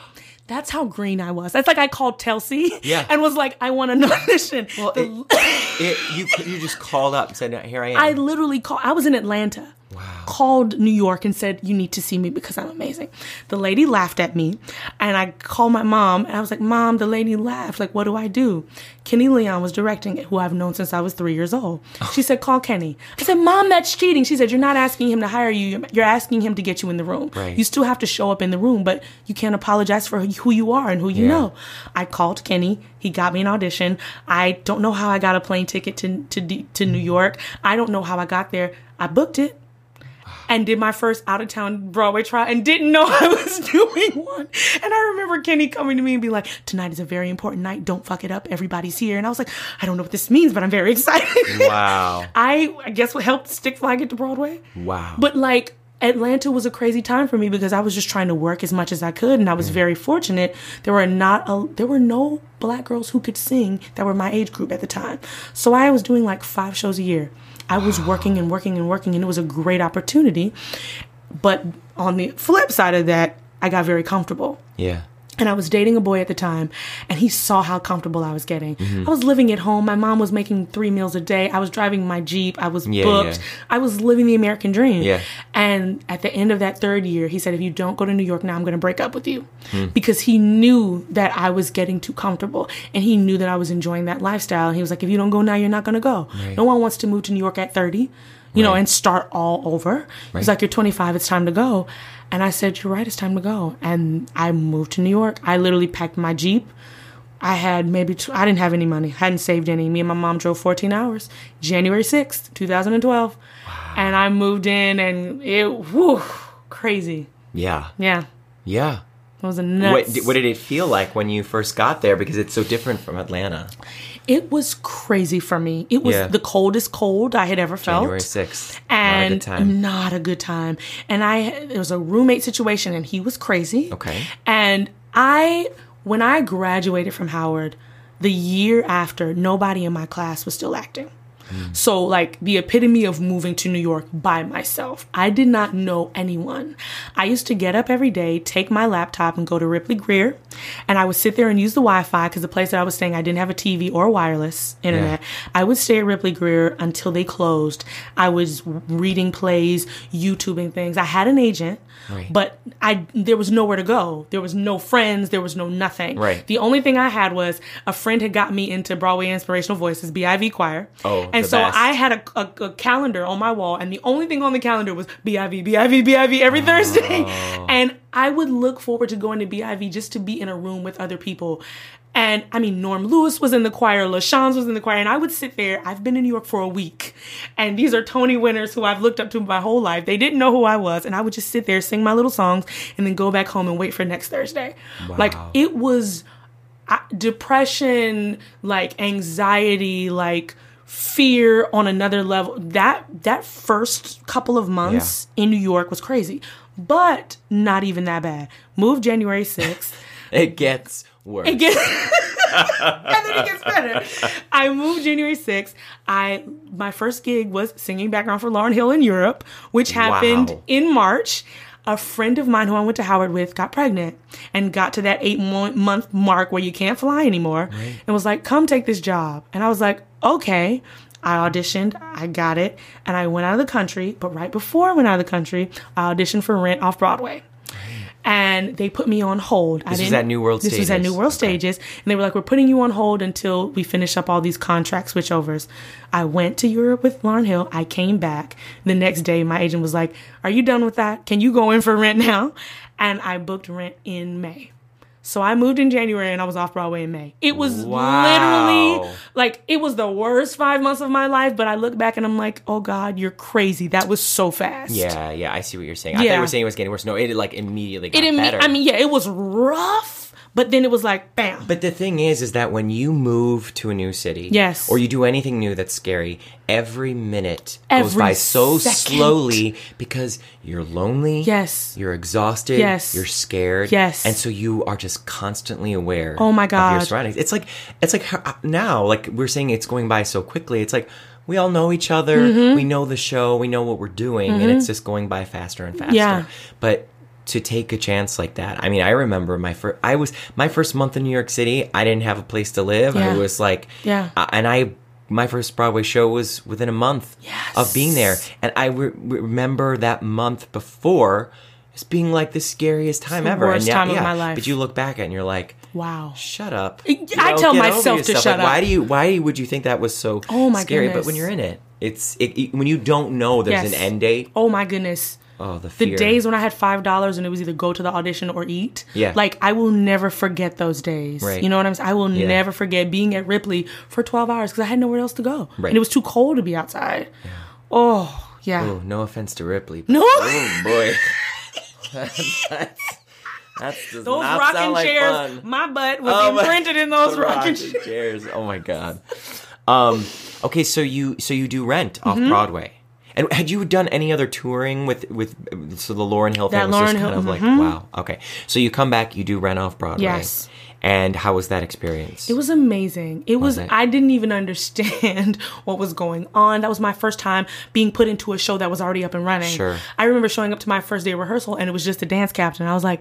That's how green I was. That's like I called Telsey and was like, I want an audition. Well, you just called up and said, here I am. I literally called. I was in Atlanta. Wow. Called New York and said, you need to see me because I'm amazing. The lady laughed at me, and I called my mom, and I was like, Mom, the lady laughed. Like, what do I do? Kenny Leon was directing it, who I've known since I was 3 years old. She said, call Kenny. I said, Mom, that's cheating. She said, you're not asking him to hire you. You're asking him to get you in the room. Right. You still have to show up in the room, but you can't apologize for who you are and who you know. I called Kenny. He got me an audition. I don't know how I got a plane ticket to New York. I don't know how I got there. I booked it. And did my first out-of-town Broadway trial and didn't know I was doing one. And I remember Kenny coming to me and being like, tonight is a very important night. Don't fuck it up. Everybody's here. And I was like, I don't know what this means, but I'm very excited. Wow. I guess what helped Stick Fly get to Broadway. Wow. But like, Atlanta was a crazy time for me because I was just trying to work as much as I could. And I was very fortunate. There were no black girls who could sing that were my age group at the time. So I was doing like 5 shows a year. I was working and working and working, and it was a great opportunity. But on the flip side of that, I got very comfortable. Yeah. And I was dating a boy at the time, and he saw how comfortable I was getting. Mm-hmm. I was living at home. My mom was making 3 meals a day. I was driving my Jeep. I was booked. Yeah. I was living the American dream. Yeah. And at the end of that 3rd year, he said, if you don't go to New York now, I'm going to break up with you. Because he knew that I was getting too comfortable, and he knew that I was enjoying that lifestyle. And he was like, if you don't go now, you're not going to go. Right. No one wants to move to New York at 30. You know, and start all over. Right. He's like, you're 25, it's time to go. And I said, you're right, it's time to go. And I moved to New York. I literally packed my Jeep, I had maybe I didn't have any money. Hadn't saved any. Me and my mom drove 14 hours, January 6th, 2012. Wow. And I moved in and it, whew, crazy. Yeah. Yeah. Yeah. It was nuts. What did it feel like when you first got there? Because it's so different from Atlanta. It was crazy for me. It was the coldest cold I had ever felt. January 6th. And not a good time. And it was a roommate situation and he was crazy. Okay. And when I graduated from Howard, the year after, nobody in my class was still acting. Mm. So, like, the epitome of moving to New York by myself. I did not know anyone. I used to get up every day, take my laptop, and go to Ripley Greer. And I would sit there and use the Wi-Fi because the place that I was staying, I didn't have a TV or wireless internet. Yeah. I would stay at Ripley Greer until they closed. I was reading plays, YouTubing things. I had an agent, right, but there was nowhere to go. There was no friends. There was no nothing. Right. The only thing I had was a friend had got me into Broadway Inspirational Voices, BIV choir. Oh. And so I had a calendar on my wall, and the only thing on the calendar was BIV, BIV, BIV every Thursday. And I would look forward to going to BIV just to be in a room with other people. And, I mean, Norm Lewis was in the choir, LaShawn was in the choir, and I would sit there. I've been in New York for a week, and these are Tony winners who I've looked up to my whole life. They didn't know who I was, and I would just sit there, sing my little songs, and then go back home and wait for next Thursday. Wow. Like, it was depression, like, anxiety, like, fear on another level. That first couple of months in New York was crazy, but not even that bad. Moved January 6th. It gets worse. It gets and then it gets better. I moved January 6th. My first gig was singing background for Lauryn Hill in Europe, which happened in March. A friend of mine who I went to Howard with got pregnant and got to that 8-month mark where you can't fly anymore, right, and was like, come take this job. And I was like, okay. I auditioned. I got it. And I went out of the country. But right before I went out of the country, I auditioned for Rent off Broadway. And they put me on hold. This was at New World Stages. And they were like, we're putting you on hold until we finish up all these contract switchovers. I went to Europe with Lauryn Hill. I came back. The next day, my agent was like, are you done with that? Can you go in for Rent now? And I booked Rent in May. So I moved in January and I was off Broadway in May. It was literally, like, it was the worst 5 months of my life, but I look back and I'm like, oh God, you're crazy. That was so fast. Yeah, yeah, I see what you're saying. Yeah. I thought you were saying it was getting worse. No, it like immediately got better. I mean, yeah, it was rough, but then it was like, bam. But the thing is that when you move to a new city, or you do anything new that's scary, every minute goes by so slowly because you're lonely. Yes. You're exhausted. Yes. You're scared. Yes. And so you are just constantly aware of your surroundings. It's like now, like we're saying, it's going by so quickly. It's like we all know each other. Mm-hmm. We know the show. We know what we're doing. Mm-hmm. And it's just going by faster and faster. Yeah. But to take a chance like that. I mean, I remember my first month in New York City, I didn't have a place to live. Yeah. I was like, my first Broadway show was within a month of being there. And I remember that month before as being like the scariest time ever. Worst time of my life. But you look back and you're like, wow, shut up. I tell myself to shut up. Why would you think that was so scary? Goodness. But when you're in it, it's when you don't know there's an end date. Oh my goodness. Oh, the fear. The days when I had $5 and it was either go to the audition or eat. Yeah. Like, I will never forget those days. Right. You know what I'm saying? I will never forget being at Ripley for 12 hours because I had nowhere else to go. Right. And it was too cold to be outside. Yeah. Oh, yeah. Ooh, no offense to Ripley. No. Oh, boy. Those rocking chairs. Fun. My butt was imprinted in those rocking chairs. Oh, my God. Okay, so you do Rent off Broadway. And had you done any other touring with the Lauryn Hill thing? Wow. Okay. So you come back, you do Rent off Broadway. Yes. And how was that experience? It was amazing. I didn't even understand what was going on. That was my first time being put into a show that was already up and running. Sure. I remember showing up to my first day of rehearsal and it was just a dance captain. I was like,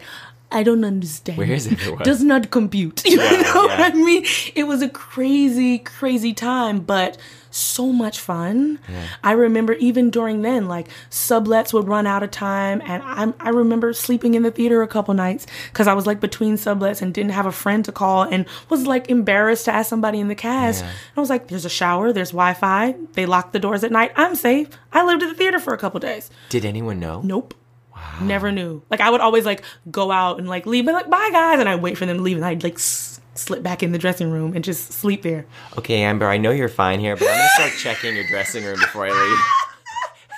I don't understand. Where is everyone? Does not compute. You know what I mean? It was a crazy, crazy time, but so much fun. Yeah. I remember even during then, like, sublets would run out of time. And I remember sleeping in the theater a couple nights because I was, like, between sublets and didn't have a friend to call and was, like, embarrassed to ask somebody in the cast. Yeah. And I was like, there's a shower. There's Wi-Fi. They lock the doors at night. I'm safe. I lived at the theater for a couple days. Did anyone know? Nope. Wow. Never knew. Like, I would always, like, go out and, like, leave. But, like, bye, guys. And I'd wait for them to leave. And I'd, like, slip back in the dressing room and just sleep there. Okay, Amber, I know you're fine here, but I'm going to start checking your dressing room before I leave.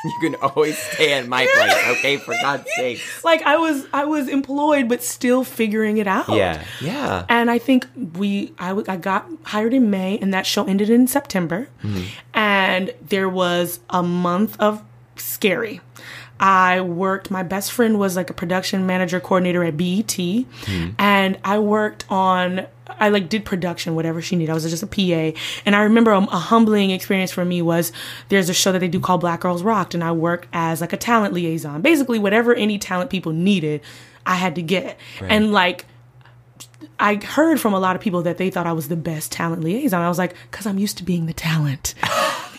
You can always stay at my place, okay? For God's sake. Like, I was employed, but still figuring it out. Yeah, yeah. And I think I got hired in May, and that show ended in September. Mm-hmm. And there was a month of scary. My best friend was like a production manager coordinator at BET. Mm-hmm. And I worked on... I like did production, whatever she needed. I was just a PA. And I remember a humbling experience for me was there's a show that they do called Black Girls Rocked. And I worked as like a talent liaison, basically whatever any talent people needed, I had to get. Right. And like, I heard from a lot of people that they thought I was the best talent liaison. I was like, 'cause I'm used to being the talent.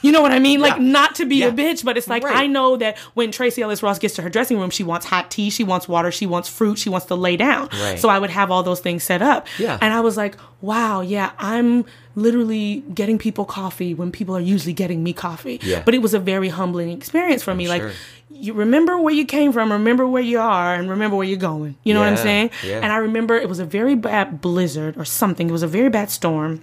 You know what I mean? Yeah. Like, not to be a bitch, but it's like, right. I know that when Tracee Ellis Ross gets to her dressing room, she wants hot tea, she wants water, she wants fruit, she wants to lay down. Right. So I would have all those things set up. Yeah. And I was like, wow, yeah, I'm literally getting people coffee when people are usually getting me coffee. Yeah. But it was a very humbling experience for me. I'm like, sure. You remember where you came from, remember where you are, and remember where you're going. You know what I'm saying? Yeah. And I remember it was a very bad blizzard or something. It was a very bad storm.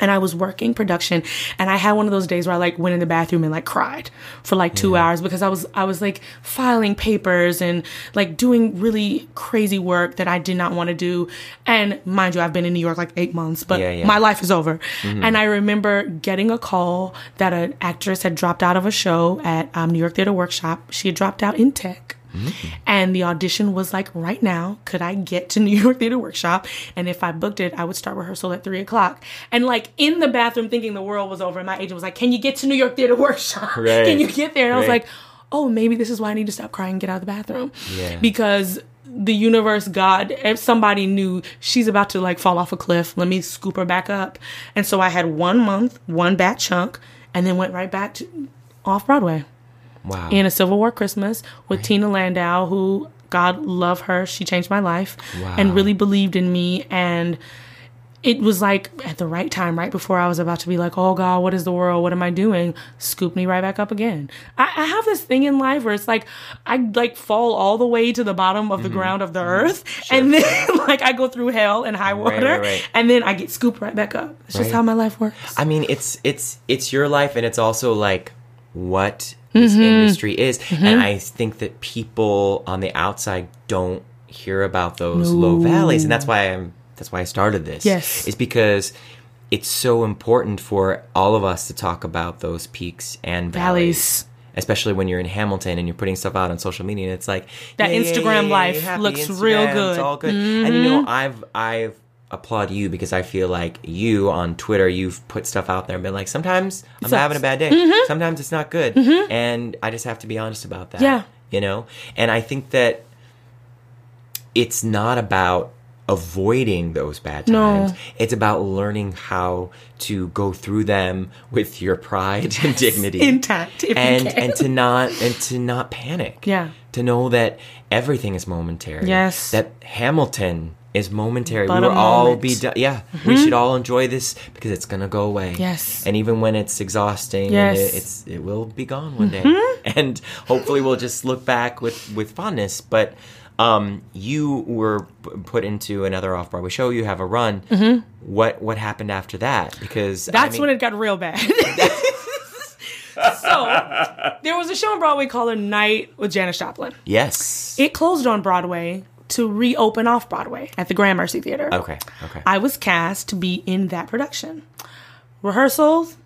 And I was working production, and I had one of those days where I like went in the bathroom and like cried for like 2 hours because I was like filing papers and like doing really crazy work that I did not want to do. And mind you, I've been in New York like 8 months, but my life is over. Mm-hmm. And I remember getting a call that an actress had dropped out of a show at New York Theater Workshop. She had dropped out in tech. Mm-hmm. And the audition was like, right now, could I get to New York Theater Workshop? And if I booked it, I would start rehearsal at 3:00. And like in the bathroom thinking the world was over. And my agent was like, can you get to New York Theater Workshop? Right. Can you get there? And I was like, oh, maybe this is why I need to stop crying and get out of the bathroom. Yeah. Because the universe, God, if somebody knew she's about to like fall off a cliff, let me scoop her back up. And so I had 1 month, one bad chunk, and then went right back to off Broadway. Wow. In A Civil War Christmas with Tina Landau, who, God love her, she changed my life and really believed in me. And it was like at the right time, right before I was about to be like, oh God, what is the world? What am I doing? Scoop me right back up again. I have this thing in life where it's like, I like fall all the way to the bottom of the ground of the earth. Sure. And then like I go through hell and high water and then I get scooped right back up. It's just how my life works. I mean, it's your life, and it's also like what this industry is. Mm-hmm. And I think that people on the outside don't hear about those low valleys. And that's why I started this. Yes. It's because it's so important for all of us to talk about those peaks and valleys. Especially when you're in Hamilton and you're putting stuff out on social media, and it's like that Instagram life looks real good. It's all good. Mm-hmm. And you know, I've applaud you, because I feel like you on Twitter, you've put stuff out there and been like, sometimes I'm having a bad day. Mm-hmm. Sometimes it's not good. Mm-hmm. And I just have to be honest about that. Yeah. You know? And I think that it's not about avoiding those bad times. No. It's about learning how to go through them with your pride and dignity intact, and to not panic. Yeah. To know that everything is momentary. Yes. That Hamilton is momentary. But we will all be done. Yeah. Mm-hmm. We should all enjoy this because it's going to go away. Yes. And even when it's exhausting, it will be gone one day. And hopefully we'll just look back with fondness. But you were put into another off-Broadway show. You have a run. Mm-hmm. What happened after that? Because when it got real bad. So there was a show on Broadway called A Night with Janis Joplin. Yes. It closed on Broadway to reopen off-Broadway at the Gramercy Theater. Okay. I was cast to be in that production. Rehearsals,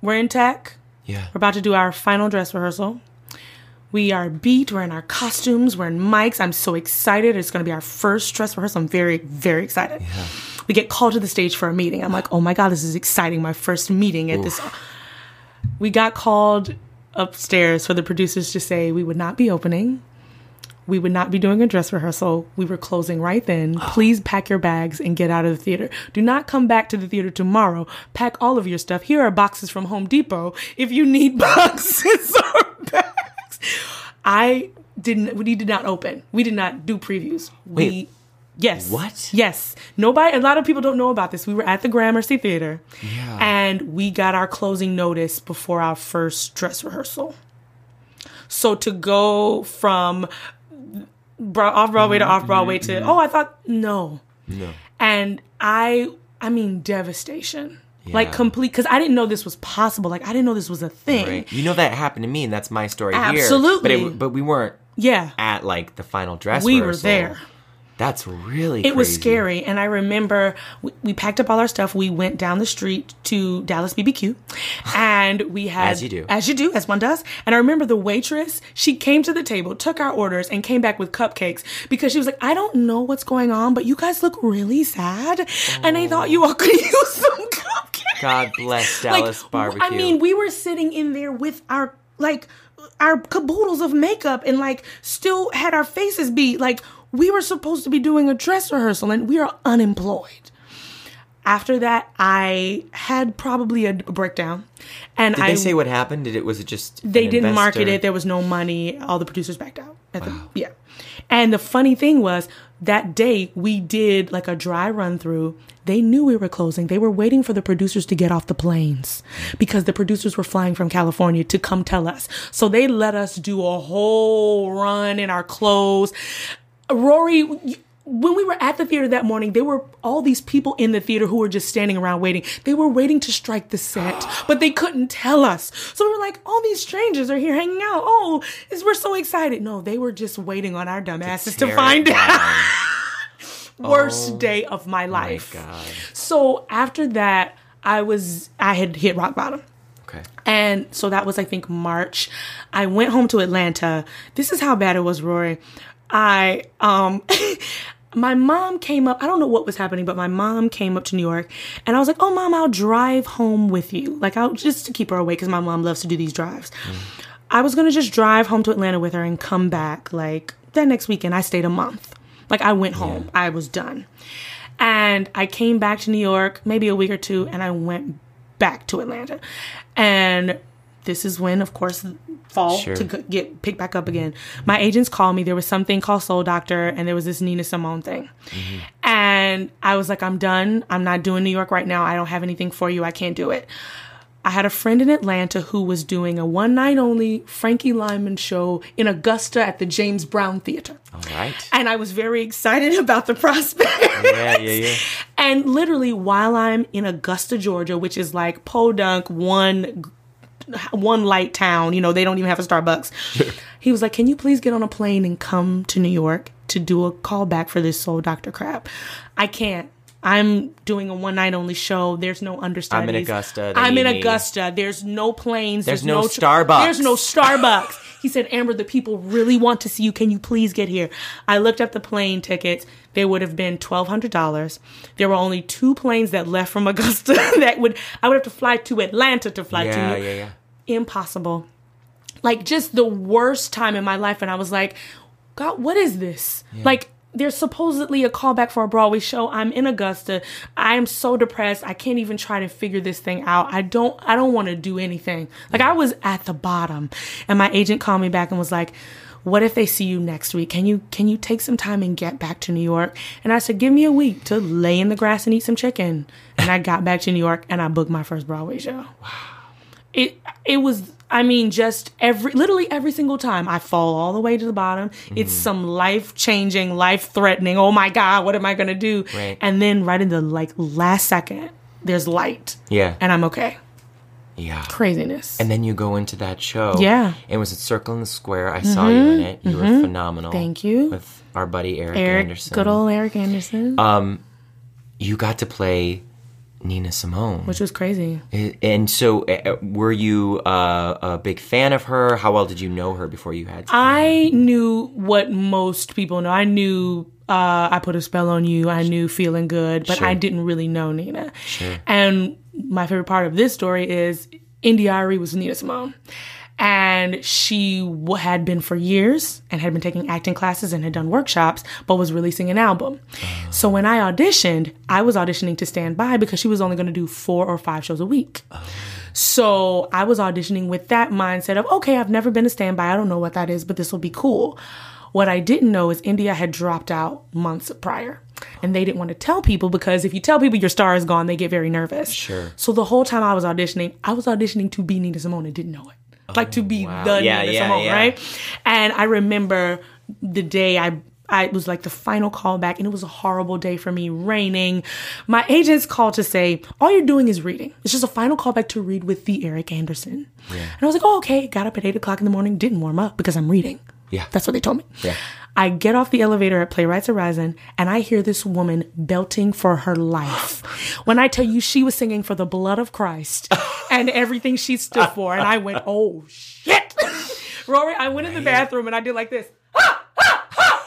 we're in tech. Yeah. We're about to do our final dress rehearsal. We are beat, we're in our costumes, we're in mics. I'm so excited. It's going to be our first dress rehearsal. I'm very, very excited. Yeah. We get called to the stage for a meeting. I'm like, oh my God, this is exciting. My first meeting at this. We got called upstairs for the producers to say we would not be opening. We would not be doing a dress rehearsal. We were closing right then. Please pack your bags and get out of the theater. Do not come back to the theater tomorrow. Pack all of your stuff. Here are boxes from Home Depot if you need boxes or bags. We did not open. We did not do previews. Wait. Yes. What? Yes. Nobody. A lot of people don't know about this. We were at the Gramercy Theater. Yeah. And we got our closing notice before our first dress rehearsal. So to go from off Broadway to off Broadway to I thought no. And I I mean, devastation. Yeah. Like, complete, because I didn't know this was possible. Like, I didn't know this was a thing. Right. You know, that happened to me, and that's my story. Absolutely. Here. But we weren't at, like, the final dress rehearsal. We were there. That's really crazy. It was scary. And I remember we packed up all our stuff. We went down the street to Dallas BBQ. And we had... As you do. As you do, as one does. And I remember the waitress, she came to the table, took our orders, and came back with cupcakes. Because she was like, I don't know what's going on, but you guys look really sad. Oh. And I thought you all could use some cupcakes. God bless Dallas BBQ. I mean, we were sitting in there with our, like, our caboodles of makeup and, like, still had our faces beat, like... We were supposed to be doing a dress rehearsal, and we are unemployed. After that, I had probably a breakdown. And did they say what happened? Was it just they didn't market it? There was no money. All the producers backed out. Yeah. And the funny thing was, that day we did like a dry run through. They knew we were closing. They were waiting for the producers to get off the planes because the producers were flying from California to come tell us. So they let us do a whole run in our clothes. Rory, when we were at the theater that morning, there were all these people in the theater who were just standing around waiting. They were waiting to strike the set, but they couldn't tell us. So we were like, all these strangers are here hanging out. Oh, we're so excited. No, they were just waiting on our dumb asses to find out. Worst day of my life. My God. So after that, I had hit rock bottom. Okay. And so that was, I think, March. I went home to Atlanta. This is how bad it was, Rory. My mom came up, I don't know what was happening, but my mom came up to New York and I was like, oh, Mom, I'll drive home with you. Like, I'll just to keep her away because my mom loves to do these drives. I was going to just drive home to Atlanta with her and come back like that next weekend. I stayed a month. Like, I went home. I was done. And I came back to New York maybe a week or two and I went back to Atlanta. And this is when, of course, fall to get picked back up again. My agents called me. There was something called Soul Doctor, and there was this Nina Simone thing. Mm-hmm. And I was like, I'm done. I'm not doing New York right now. I don't have anything for you. I can't do it. I had a friend in Atlanta who was doing a one-night-only Frankie Lyman show in Augusta at the James Brown Theater. All right. And I was very excited about the prospect. Yeah. And literally, while I'm in Augusta, Georgia, which is like Podunk, one light town, you know, they don't even have a Starbucks. He was like, can you please get on a plane and come to New York to do a callback for this Soul Doctor crap? I can't. I'm doing a one-night only show. There's no understudies. I'm in Augusta. There's no planes. There's no Starbucks. There's no Starbucks. He said, Amber, the people really want to see you. Can you please get here? I looked up the plane tickets. They would have been $1,200. There were only two planes that left from Augusta that I would have to fly to Atlanta to fly to you. Yeah. Impossible. Like, just the worst time in my life. And I was like, God, what is this? Yeah. Like, there's supposedly a callback for a Broadway show. I'm in Augusta. I am so depressed. I can't even try to figure this thing out. I don't want to do anything. Like, I was at the bottom. And my agent called me back and was like, what if they see you next week? Can you take some time and get back to New York? And I said, give me a week to lay in the grass and eat some chicken. And I got back to New York and I booked my first Broadway show. Wow. It was... I mean, just literally every single time I fall all the way to the bottom, it's some life-changing, life-threatening, oh my God, what am I going to do? Right. And then right in the last second, there's light. Yeah. And I'm okay. Yeah. Craziness. And then you go into that show. Yeah. It was at Circle in the Square. I saw you in it. You were phenomenal. Thank you. With our buddy Eric Anderson. Good old Eric Anderson. You got to play... Nina Simone. Which was crazy. And so were you a big fan of her? How well did you know her before you had to? I knew what most people know. I knew I Put a Spell on You. I knew Feeling Good. But I didn't really know Nina. Sure. And my favorite part of this story is India.Arie was Nina Simone. And she had been for years and had been taking acting classes and had done workshops, but was releasing an album. So when I auditioned, I was auditioning to stand by because she was only going to do 4 or 5 shows a week. So I was auditioning with that mindset of, okay, I've never been a standby. I don't know what that is, but this will be cool. What I didn't know is India had dropped out months prior. And they didn't want to tell people because if you tell people your star is gone, they get very nervous. Sure. So the whole time I was auditioning to be Nina Simone and didn't know it. Like, to be the Nina Simone, right? And I remember the day I It was like the final callback, and it was a horrible day for me, raining. My agents called to say, all you're doing is reading. It's just a final callback to read with the Eric Anderson. Yeah. And I was like, oh, okay. Got up at 8 o'clock in the morning, didn't warm up because I'm reading. Yeah. That's what they told me. Yeah. I get off the elevator at Playwrights Horizon, and I hear this woman belting for her life. When I tell you she was singing for the blood of Christ and everything she stood for, and I went, oh, shit. Rory, I went in the bathroom, and I did like this. Ha, ha, ha, ha.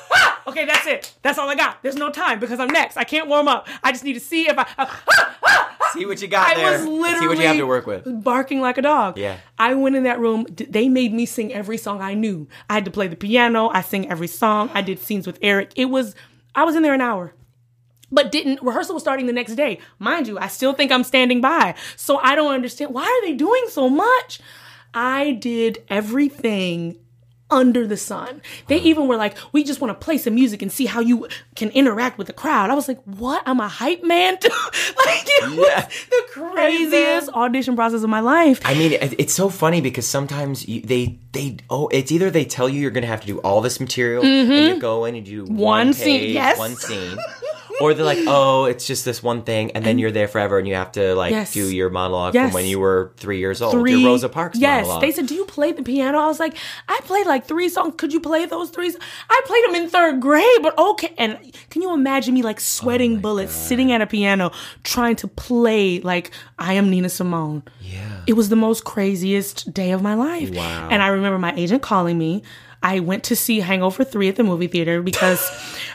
Okay, that's it. That's all I got. There's no time because I'm next. I can't warm up. I just need to see if I... ha, ha, ha. See what you got there. I was literally... see what you have to work with. Barking like a dog. Yeah. I went in that room. They made me sing every song I knew. I had to play the piano. I sang every song. I did scenes with Eric. It was... I was in there an hour. But didn't... rehearsal was starting the next day. Mind you, I still think I'm standing by. So I don't understand. Why are they doing so much? I did everything under the sun. They even were like, we just want to play some music and see how you can interact with the crowd. I was like, what? I'm a hype man too? Like, it was the craziest audition process of my life. I mean, it's so funny because sometimes it's either they tell you you're going to have to do all this material and you go in and you do one scene. Or they're like, oh, it's just this one thing, and then you're there forever, and you have to like do your monologue from when you were 3 years old, your Rosa Parks monologue. Yes, they said, do you play the piano? I was like, I played like 3 songs. Could you play those 3? I played them in 3rd grade, but okay. And can you imagine me like sweating bullets, sitting at a piano, trying to play like I am Nina Simone? Yeah, it was the most craziest day of my life. Wow. And I remember my agent calling me. I went to see Hangover 3 at the movie theater because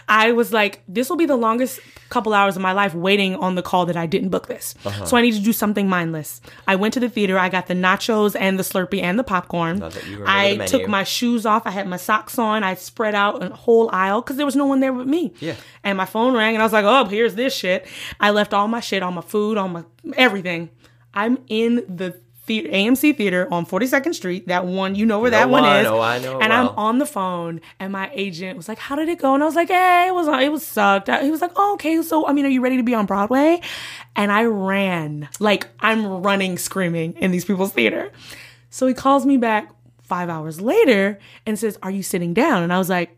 I was like, this will be the longest couple hours of my life waiting on the call that I didn't book this. Uh-huh. So I need to do something mindless. I went to the theater. I got the nachos and the Slurpee and the popcorn. I took my shoes off. I had my socks on. I spread out a whole aisle because there was no one there but me. Yeah. And my phone rang and I was like, oh, here's this shit. I left all my shit, all my food, all my everything. I'm in the AMC Theater on 42nd Street, that one, you know where that one is. Oh, I know. And I'm on the phone, and my agent was like, how did it go? And I was like, hey, it was sucked. He was like, oh, okay, so, I mean, are you ready to be on Broadway? And I ran. Like, I'm running, screaming in these people's theater. So he calls me back 5 hours later and says, are you sitting down? And I was like,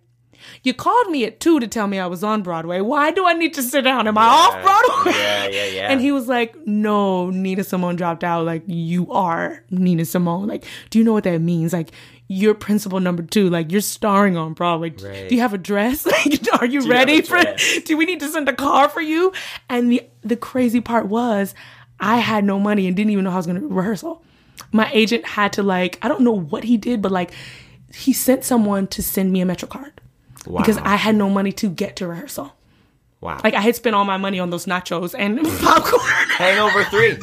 you called me at 2 to tell me I was on Broadway. Why do I need to sit down? Am I off Broadway? Yeah. And he was like, no, Nina Simone dropped out. Like, you are Nina Simone. Like, do you know what that means? Like, you're principal number 2. Like, you're starring on Broadway. Right. Do you have a dress? Like, are you ready for it? Do we need to send a car for you? And the crazy part was I had no money and didn't even know how I was going to rehearsal. My agent had to, like, I don't know what he did, but, like, he sent someone to send me a Metro card. Wow. Because I had no money to get to rehearsal. Wow. Like, I had spent all my money on those nachos and popcorn. Hangover 3.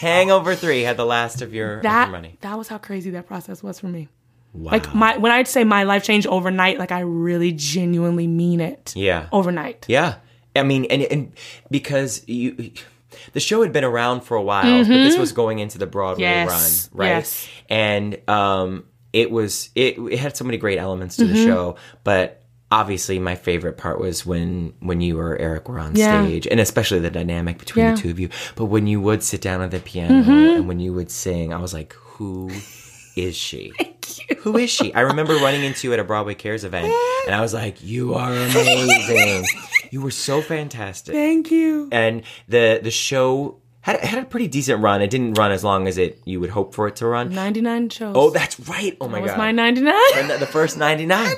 Hangover 3 had the last of your money. That was how crazy that process was for me. Wow. Like, when I'd say my life changed overnight, like, I really genuinely mean it. Yeah. Overnight. Yeah. I mean, and because you... the show had been around for a while, but this was going into the Broadway run, right? Yes. And it had so many great elements to the show, but... obviously, my favorite part was when you or Eric were on stage, and especially the dynamic between the two of you. But when you would sit down at the piano and when you would sing, I was like, who is she? Thank you. Who is she? I remember running into you at a Broadway Cares event, and I was like, you are amazing. You were so fantastic. Thank you. And the show... had a pretty decent run. It didn't run as long as you would hope for it to run. 99 shows. Oh, that's right. Oh, my God. That was my 99. The first 99.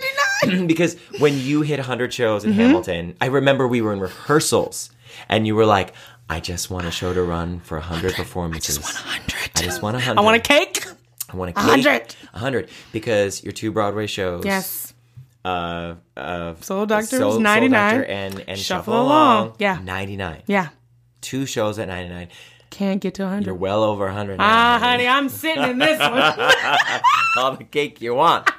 Because when you hit 100 shows in Hamilton, I remember we were in rehearsals, and you were like, I just want a show to run for 100 performances. I just want 100. I just want 100. I want a cake. I want a cake. 100. 100. Because your 2 Broadway shows. Yes. Soul Doctor was 99. Soul Doctor and Shuffle Along. Yeah. 99. Yeah. 2 shows at 99. Can't get to 100. You're well over 100 now. Ah, honey, I'm sitting in this one. All the cake you want.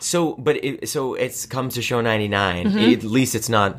So it comes to show 99. At least it's not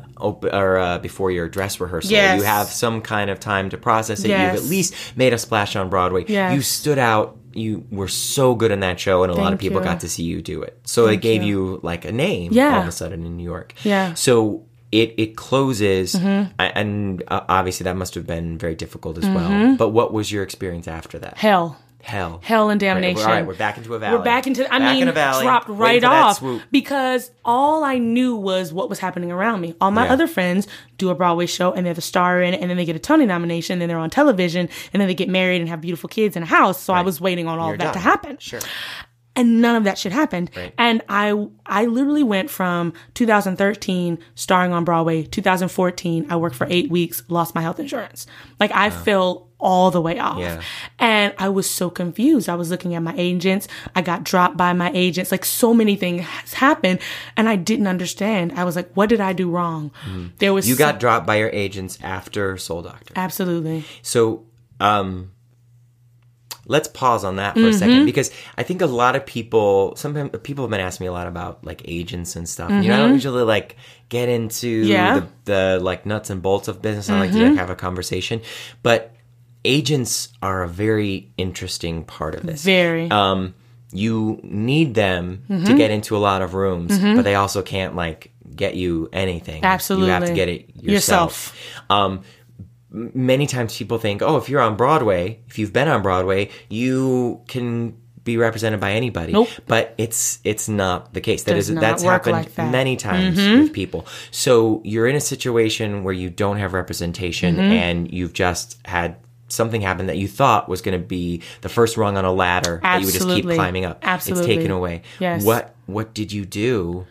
before your dress rehearsal. Yes. You have some kind of time to process it. Yes. You've at least made a splash on Broadway. Yes. You stood out. You were so good in that show, and a lot of people got to see you do it. So it gave you like a name all of a sudden in New York. Yeah. So... It closes, and obviously that must have been very difficult as well. But what was your experience after that? Hell. Hell and damnation. All right, we're back into a valley. Dropped right off, because all I knew was what was happening around me. All my other friends do a Broadway show and they're the star in it, and then they get a Tony nomination, and then they're on television, and then they get married and have beautiful kids and a house. So I was waiting on all of that to happen. Sure. And none of that shit happened. Right. And I literally went from 2013 starring on Broadway, 2014, I worked for 8 weeks, lost my health insurance. Like, I fell all the way off. Yeah. And I was so confused. I was looking at my agents. I got dropped by my agents. Like, so many things happened, and I didn't understand. I was like, what did I do wrong? Mm-hmm. You got dropped by your agents after Soul Doctor. Absolutely. So, let's pause on that for a second, because I think a lot of people, sometimes people have been asking me a lot about like agents and stuff. You know, I don't usually like get into the like nuts and bolts of business. I like to like, have a conversation, but agents are a very interesting part of this. Very. You need them to get into a lot of rooms, but they also can't like get you anything. Absolutely. You have to get it yourself. Many times people think, oh, if you're on Broadway, if you've been on Broadway, you can be represented by anybody. Nope. But it's not the case. That's happened like that. Many times with people. So you're in a situation where you don't have representation and you've just had something happen that you thought was going to be the first rung on a ladder that you would just keep climbing up. Absolutely. It's taken away. Yes. What did you do?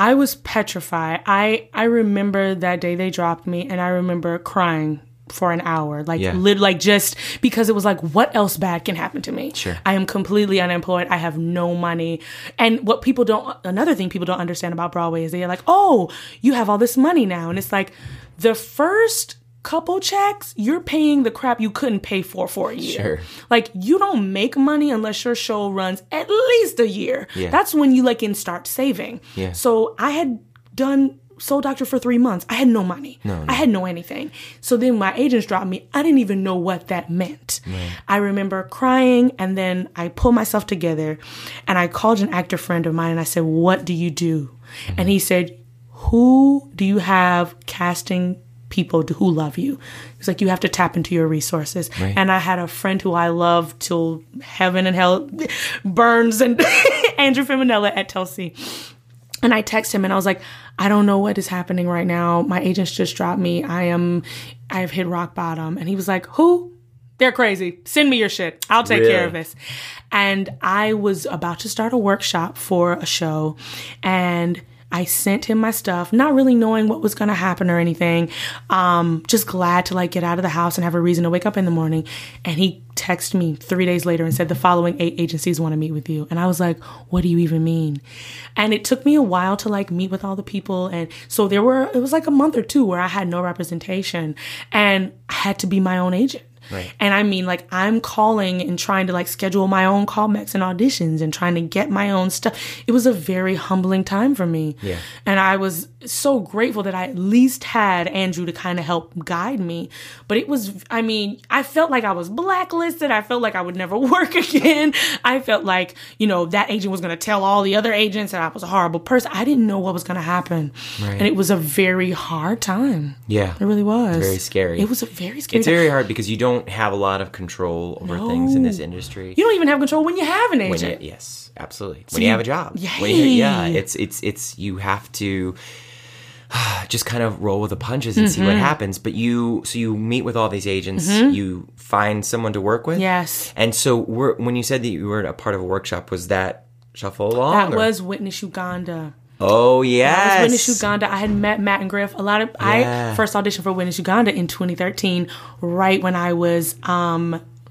I was petrified. I remember that day they dropped me, and I remember crying for an hour. Just because it was like, what else bad can happen to me? Sure. I am completely unemployed. I have no money. And another thing people don't understand about Broadway is they're like, oh, you have all this money now. And it's like, the first couple checks, you're paying the crap you couldn't pay for a year. Sure. Like, you don't make money unless your show runs at least a year. Yeah. That's when you like can start saving. Yeah. So I had done Soul Doctor for 3 months. I had no money. No. I had no anything. So then my agents dropped me. I didn't even know what that meant. Right. I remember crying, and then I pulled myself together, and I called an actor friend of mine, and I said, what do you do? Mm-hmm. And he said, who do you have casting people who love you? It's like, you have to tap into your resources. Right. And I had a friend who I love till heaven and hell burns, and Andrew Feminella at Telsey. And I text him and I was like, I don't know what is happening right now. My agents just dropped me. I have hit rock bottom. And he was like, who? They're crazy. Send me your shit. I'll take care of this. And I was about to start a workshop for a show, and I sent him my stuff, not really knowing what was going to happen or anything. Just glad to like get out of the house and have a reason to wake up in the morning. And he texted me 3 days later and said, the following 8 agencies want to meet with you. And I was like, what do you even mean? And it took me a while to like meet with all the people. And so it was like a month or two where I had no representation, and I had to be my own agent. Right. And I mean, like, I'm calling and trying to like schedule my own callbacks and auditions and trying to get my own stuff. It was a very humbling time for me. Yeah. And I was so grateful that I at least had Andrew to kind of help guide me. But it was, I mean, I felt like I was blacklisted. I felt like I would never work again. I felt like, you know, that agent was going to tell all the other agents that I was a horrible person. I didn't know what was going to happen. Right. And it was a very hard time. Yeah. It really was. Very scary. It was a very scary time. It's very hard because you don't have a lot of control over things in this industry. You don't even have control when you have an agent. Yes, absolutely. So when you have a job. It's you have to just kind of roll with the punches and see what happens. But you meet with all these agents, you find someone to work with. Yes. And so when you said that you were a part of a workshop, was that Shuffle Along? That was Witness Uganda. Oh, yes. I was Witness Uganda. I had met Matt and Griff. I first auditioned for Witness Uganda in 2013, right when I was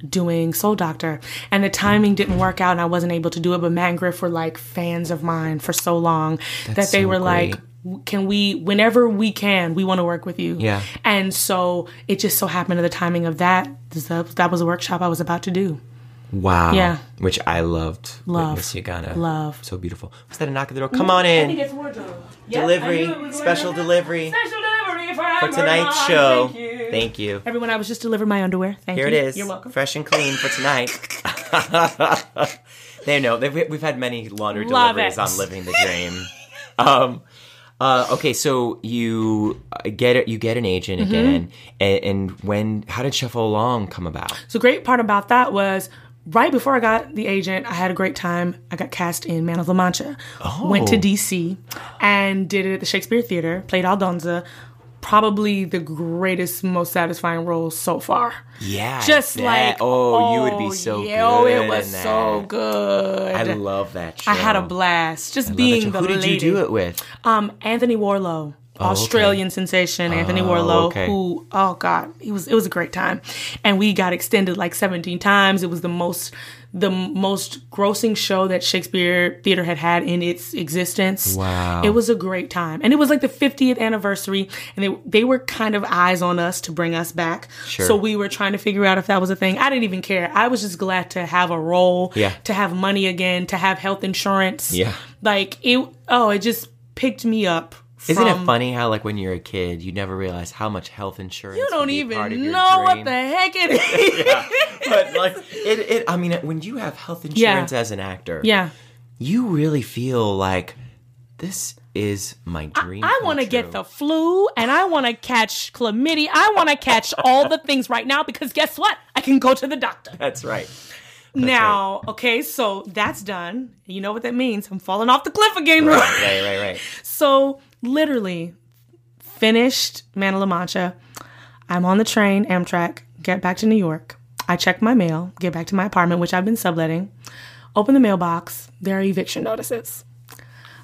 doing Soul Doctor. And the timing didn't work out, and I wasn't able to do it. But Matt and Griff were like fans of mine for so long that they were like, can we, whenever we can, we want to work with you. Yeah. And so it just so happened to the timing of that. That was a workshop I was about to do. Wow. Yeah. Which I loved. Love. Miss Uganda. Love. So beautiful. Was that a knock at the door? Come on in. Delivery. Special delivery. Special delivery for tonight's show. Thank you. Everyone, I was just delivering my underwear. Here it is. You're welcome. Fresh and clean for tonight. They know. We've had many laundry deliveries on Living the Dream. Okay, so you get an agent again. And how did Shuffle Along come about? So great part about that was right before I got the agent, I had a great time. I got cast in Man of La Mancha. Oh. Went to DC and did it at the Shakespeare Theater. Played Aldonza. Probably the greatest, most satisfying role so far. Yeah. Just like, oh, you would be so good. Oh, it was so good. I love that show. I had a blast. Just being the lady. Who did you do it with? Anthony Warlow. Australian sensation, Anthony Warlow, who, it was a great time. And we got extended like 17 times. It was the most grossing show that Shakespeare Theater had in its existence. Wow. It was a great time. And it was like the 50th anniversary, and they were kind of eyes on us to bring us back. Sure. So we were trying to figure out if that was a thing. I didn't even care. I was just glad to have a role, to have money again, to have health insurance. Yeah. Like, it just picked me up. Isn't it funny how, like, when you're a kid, you never realize how much health insurance you don't even know what the heck it is. Yeah. But like, I mean, when you have health insurance as an actor, you really feel like this is my dream. I want to get the flu, and I want to catch chlamydia. I want to catch all the things right now because guess what? I can go to the doctor. That's right. Okay, so that's done. You know what that means? I'm falling off the cliff again. Right. So. Literally finished Man of La Mancha. I'm on the train, Amtrak, get back to New York. I check my mail, get back to my apartment, which I've been subletting. Open the mailbox. There are eviction notices.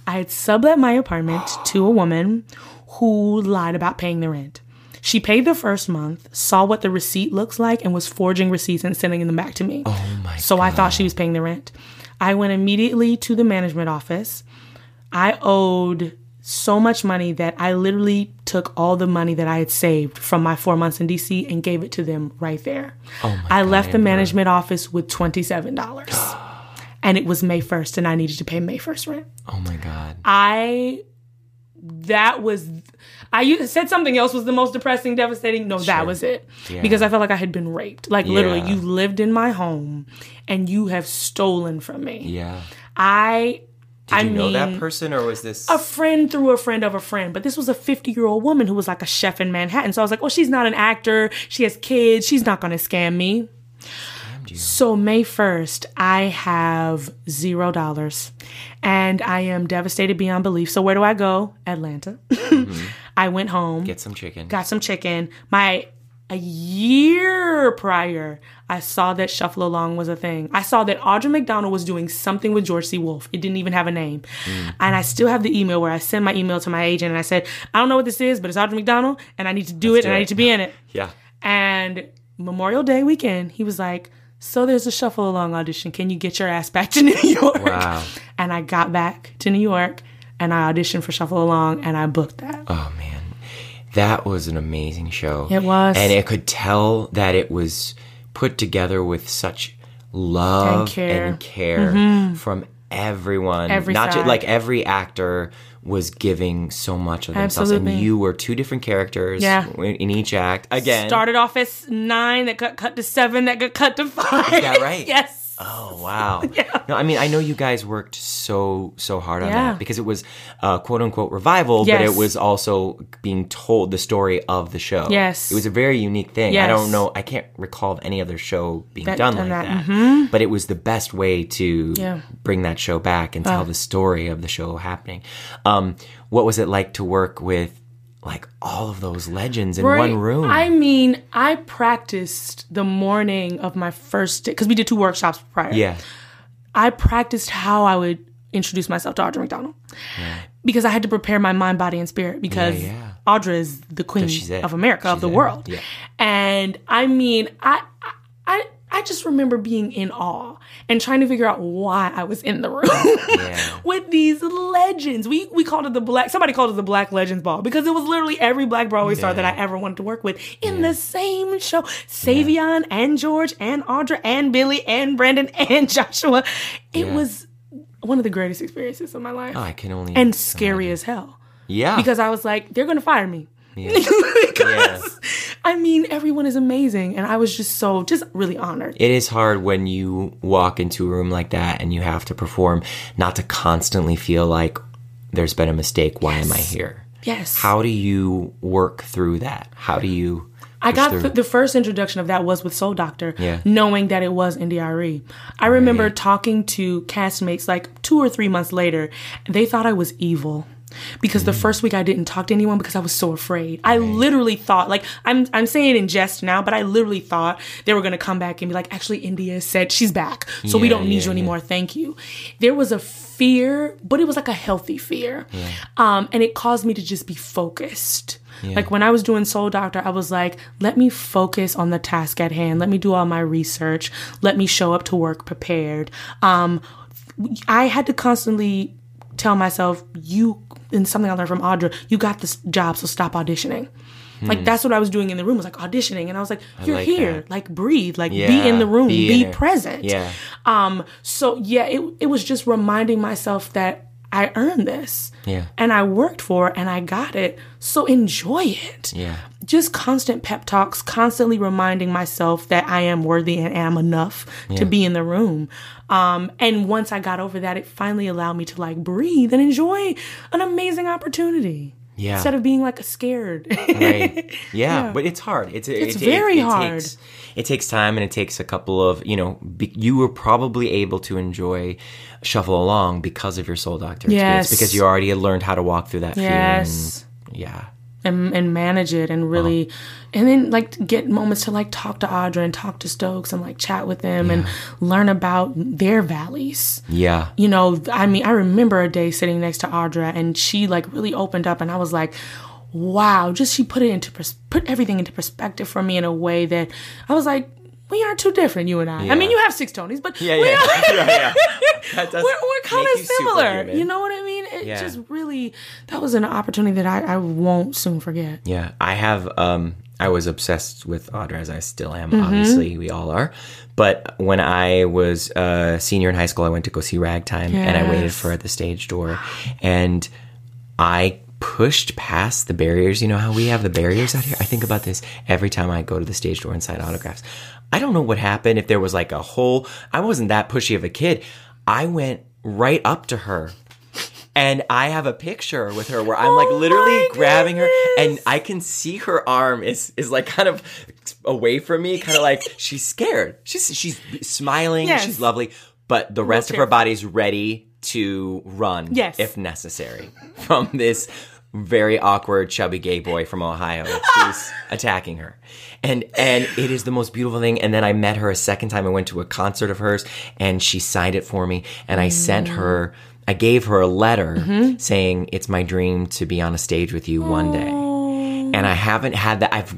I had sublet my apartment to a woman who lied about paying the rent. She paid the first month, saw what the receipt looks like, and was forging receipts and sending them back to me. Oh my! So God. I thought she was paying the rent. I went immediately to the management office. I owed so much money that I literally took all the money that I had saved from my 4 months in DC and gave it to them right there. I left the management office with $27. And it was May 1st and I needed to pay May 1st rent. Oh my God. I said something else was the most depressing, devastating. No, that was it. Yeah. Because I felt like I had been raped. Like literally, you lived in my home and you have stolen from me. Yeah. Did you know that person, or was this a friend through a friend of a friend? But this was a 50-year-old woman who was like a chef in Manhattan. So I was like, well, she's not an actor. She has kids. She's not going to scam me. So May 1st, I have $0. And I am devastated beyond belief. So where do I go? Atlanta. Mm-hmm. I went home. Got some chicken. A year prior, I saw that Shuffle Along was a thing. I saw that Audra McDonald was doing something with George C. Wolfe. It didn't even have a name. Mm. And I still have the email where I send my email to my agent and I said, I don't know what this is, but it's Audra McDonald and I need to do it and I need to be in it. Yeah. And Memorial Day weekend, he was like, so there's a Shuffle Along audition. Can you get your ass back to New York? Wow. And I got back to New York and I auditioned for Shuffle Along and I booked that. Oh, man. That was an amazing show. It was. And it could tell that it was put together with such love and care mm-hmm. from everyone. Every actor was giving so much of themselves. Absolutely. And you were two different characters in each act. Again. Started off as 9, that got cut to 7, that got cut to 5. Is that right? Yes. Oh, wow. Yeah. No, I mean, I know you guys worked so hard on that because it was a quote-unquote revival, but it was also being told the story of the show. Yes. It was a very unique thing. Yes. I don't know. I can't recall of any other show being done like that. Mm-hmm. But it was the best way to bring that show back and tell the story of the show happening. What was it like to work with, like, all of those legends in one room? I mean, I practiced the morning of my first day, because we did 2 workshops prior. Yeah. I practiced how I would introduce myself to Audra McDonald. Yeah. Because I had to prepare my mind, body, and spirit, because Audra is the queen of America, of the world. Yeah. And, I mean, I just remember being in awe and trying to figure out why I was in the room with these legends. We called it somebody called it the Black Legends Ball because it was literally every Black Broadway star that I ever wanted to work with in the same show. Savion and George and Audra and Billy and Brandon and Joshua. It was one of the greatest experiences of my life. Oh, I can only and scary as hell. Yeah. Because I was like, they're going to fire me. Yeah. Because I mean, everyone is amazing, and I was just really honored. It is hard when you walk into a room like that and you have to perform, not to constantly feel like there's been a mistake. Why am I here? Yes. How do you work through that? How do you I got the first introduction of that was with Soul Doctor, knowing that it was India.Arie. I remember talking to castmates like 2 or 3 months later. They thought I was evil. Because the first week I didn't talk to anyone because I was so afraid. I literally thought, like, I'm saying it in jest now, but I literally thought they were going to come back and be like, actually, India said she's back. So we don't need you anymore. Thank you. There was a fear, but it was like a healthy fear. Yeah. And it caused me to just be focused. Yeah. Like when I was doing Soul Doctor, I was like, let me focus on the task at hand. Let me do all my research. Let me show up to work prepared. I had to constantly tell myself, and something I learned from Audra, you got this job, so stop auditioning. Like, that's what I was doing in the room, was like auditioning. And I was like, you're like here. That. Like, breathe. Like, be in the room. Be present. Yeah. It was just reminding myself that I earned this. Yeah. And I worked for it, and I got it. So enjoy it. Yeah. Just constant pep talks, constantly reminding myself that I am worthy and am enough to be in the room. And once I got over that, it finally allowed me to like breathe and enjoy an amazing opportunity. Yeah. Instead of being like scared. Right. Yeah. But it's hard. It's very hard. It takes time, and it takes a couple of, you were probably able to enjoy Shuffle Along because of your Soul Doctor experience, because you already had learned how to walk through that fear. And, And manage it, and really, and then like get moments to like talk to Audra and talk to Stokes and like chat with them and learn about their valleys. Yeah. I remember a day sitting next to Audra, and she like really opened up, and I was like, wow, she put everything into perspective for me in a way that I was like, we aren't too different, you and I. Yeah. I mean, you have six Tonys, but we're kind of similar. You know what I mean? It just really, that was an opportunity that I won't soon forget. Yeah, I have, I was obsessed with Audra, as I still am, obviously, we all are. But when I was a senior in high school, I went to go see Ragtime, and I waited for her at the stage door. And I pushed past the barriers. You know how we have the barriers out here? I think about this every time I go to the stage door and sign autographs. I don't know what happened, if there was like a hole. I wasn't that pushy of a kid. I went right up to her, and I have a picture with her where I'm like literally grabbing her, and I can see her arm is like kind of away from me, kind of like she's scared. She's smiling. Yes. She's lovely, but the rest of her body's ready to run if necessary from this very awkward chubby gay boy from Ohio who's attacking her, and it is the most beautiful thing. And then I met her a second time. I went to a concert of hers, and she signed it for me, and I sent her, I gave her a letter saying, it's my dream to be on a stage with you one day. And I haven't had that. I've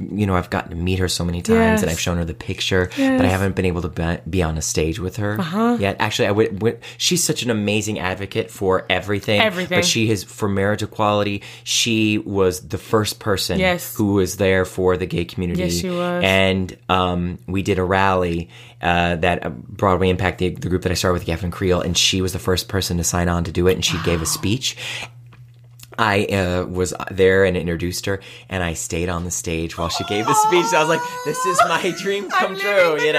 gotten to meet her so many times, and I've shown her the picture, but I haven't been able to be on a stage with her yet. Actually, she's such an amazing advocate for everything. But she is for marriage equality. She was the first person who was there for the gay community. Yes, she was. And we did a rally that Broadway Impact, the group that I started with, Gavin Creel, and she was the first person to sign on to do it, and she gave a speech. I was there and introduced her, and I stayed on the stage while she gave the speech. So I was like, this is my dream come true, dream.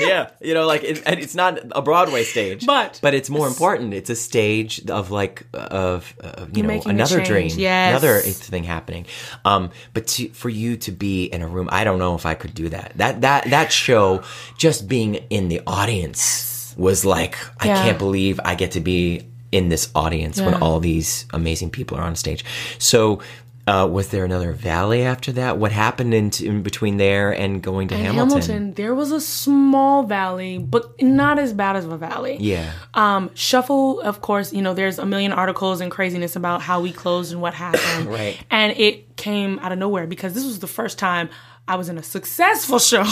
Yeah. It's not a Broadway stage. But it's more important. It's a stage of another dream. Yes. Another thing happening. For you to be in a room, I don't know if I could do that. That show, just being in the audience was like, I can't believe I get to be in this audience when all these amazing people are on stage. So was there another valley after that? What happened in between there and going to Hamilton? There was a small valley, but not as bad as a valley. Yeah. Shuffle, of course, there's a million articles and craziness about how we closed and what happened. Right. And it came out of nowhere, because this was the first time I was in a successful show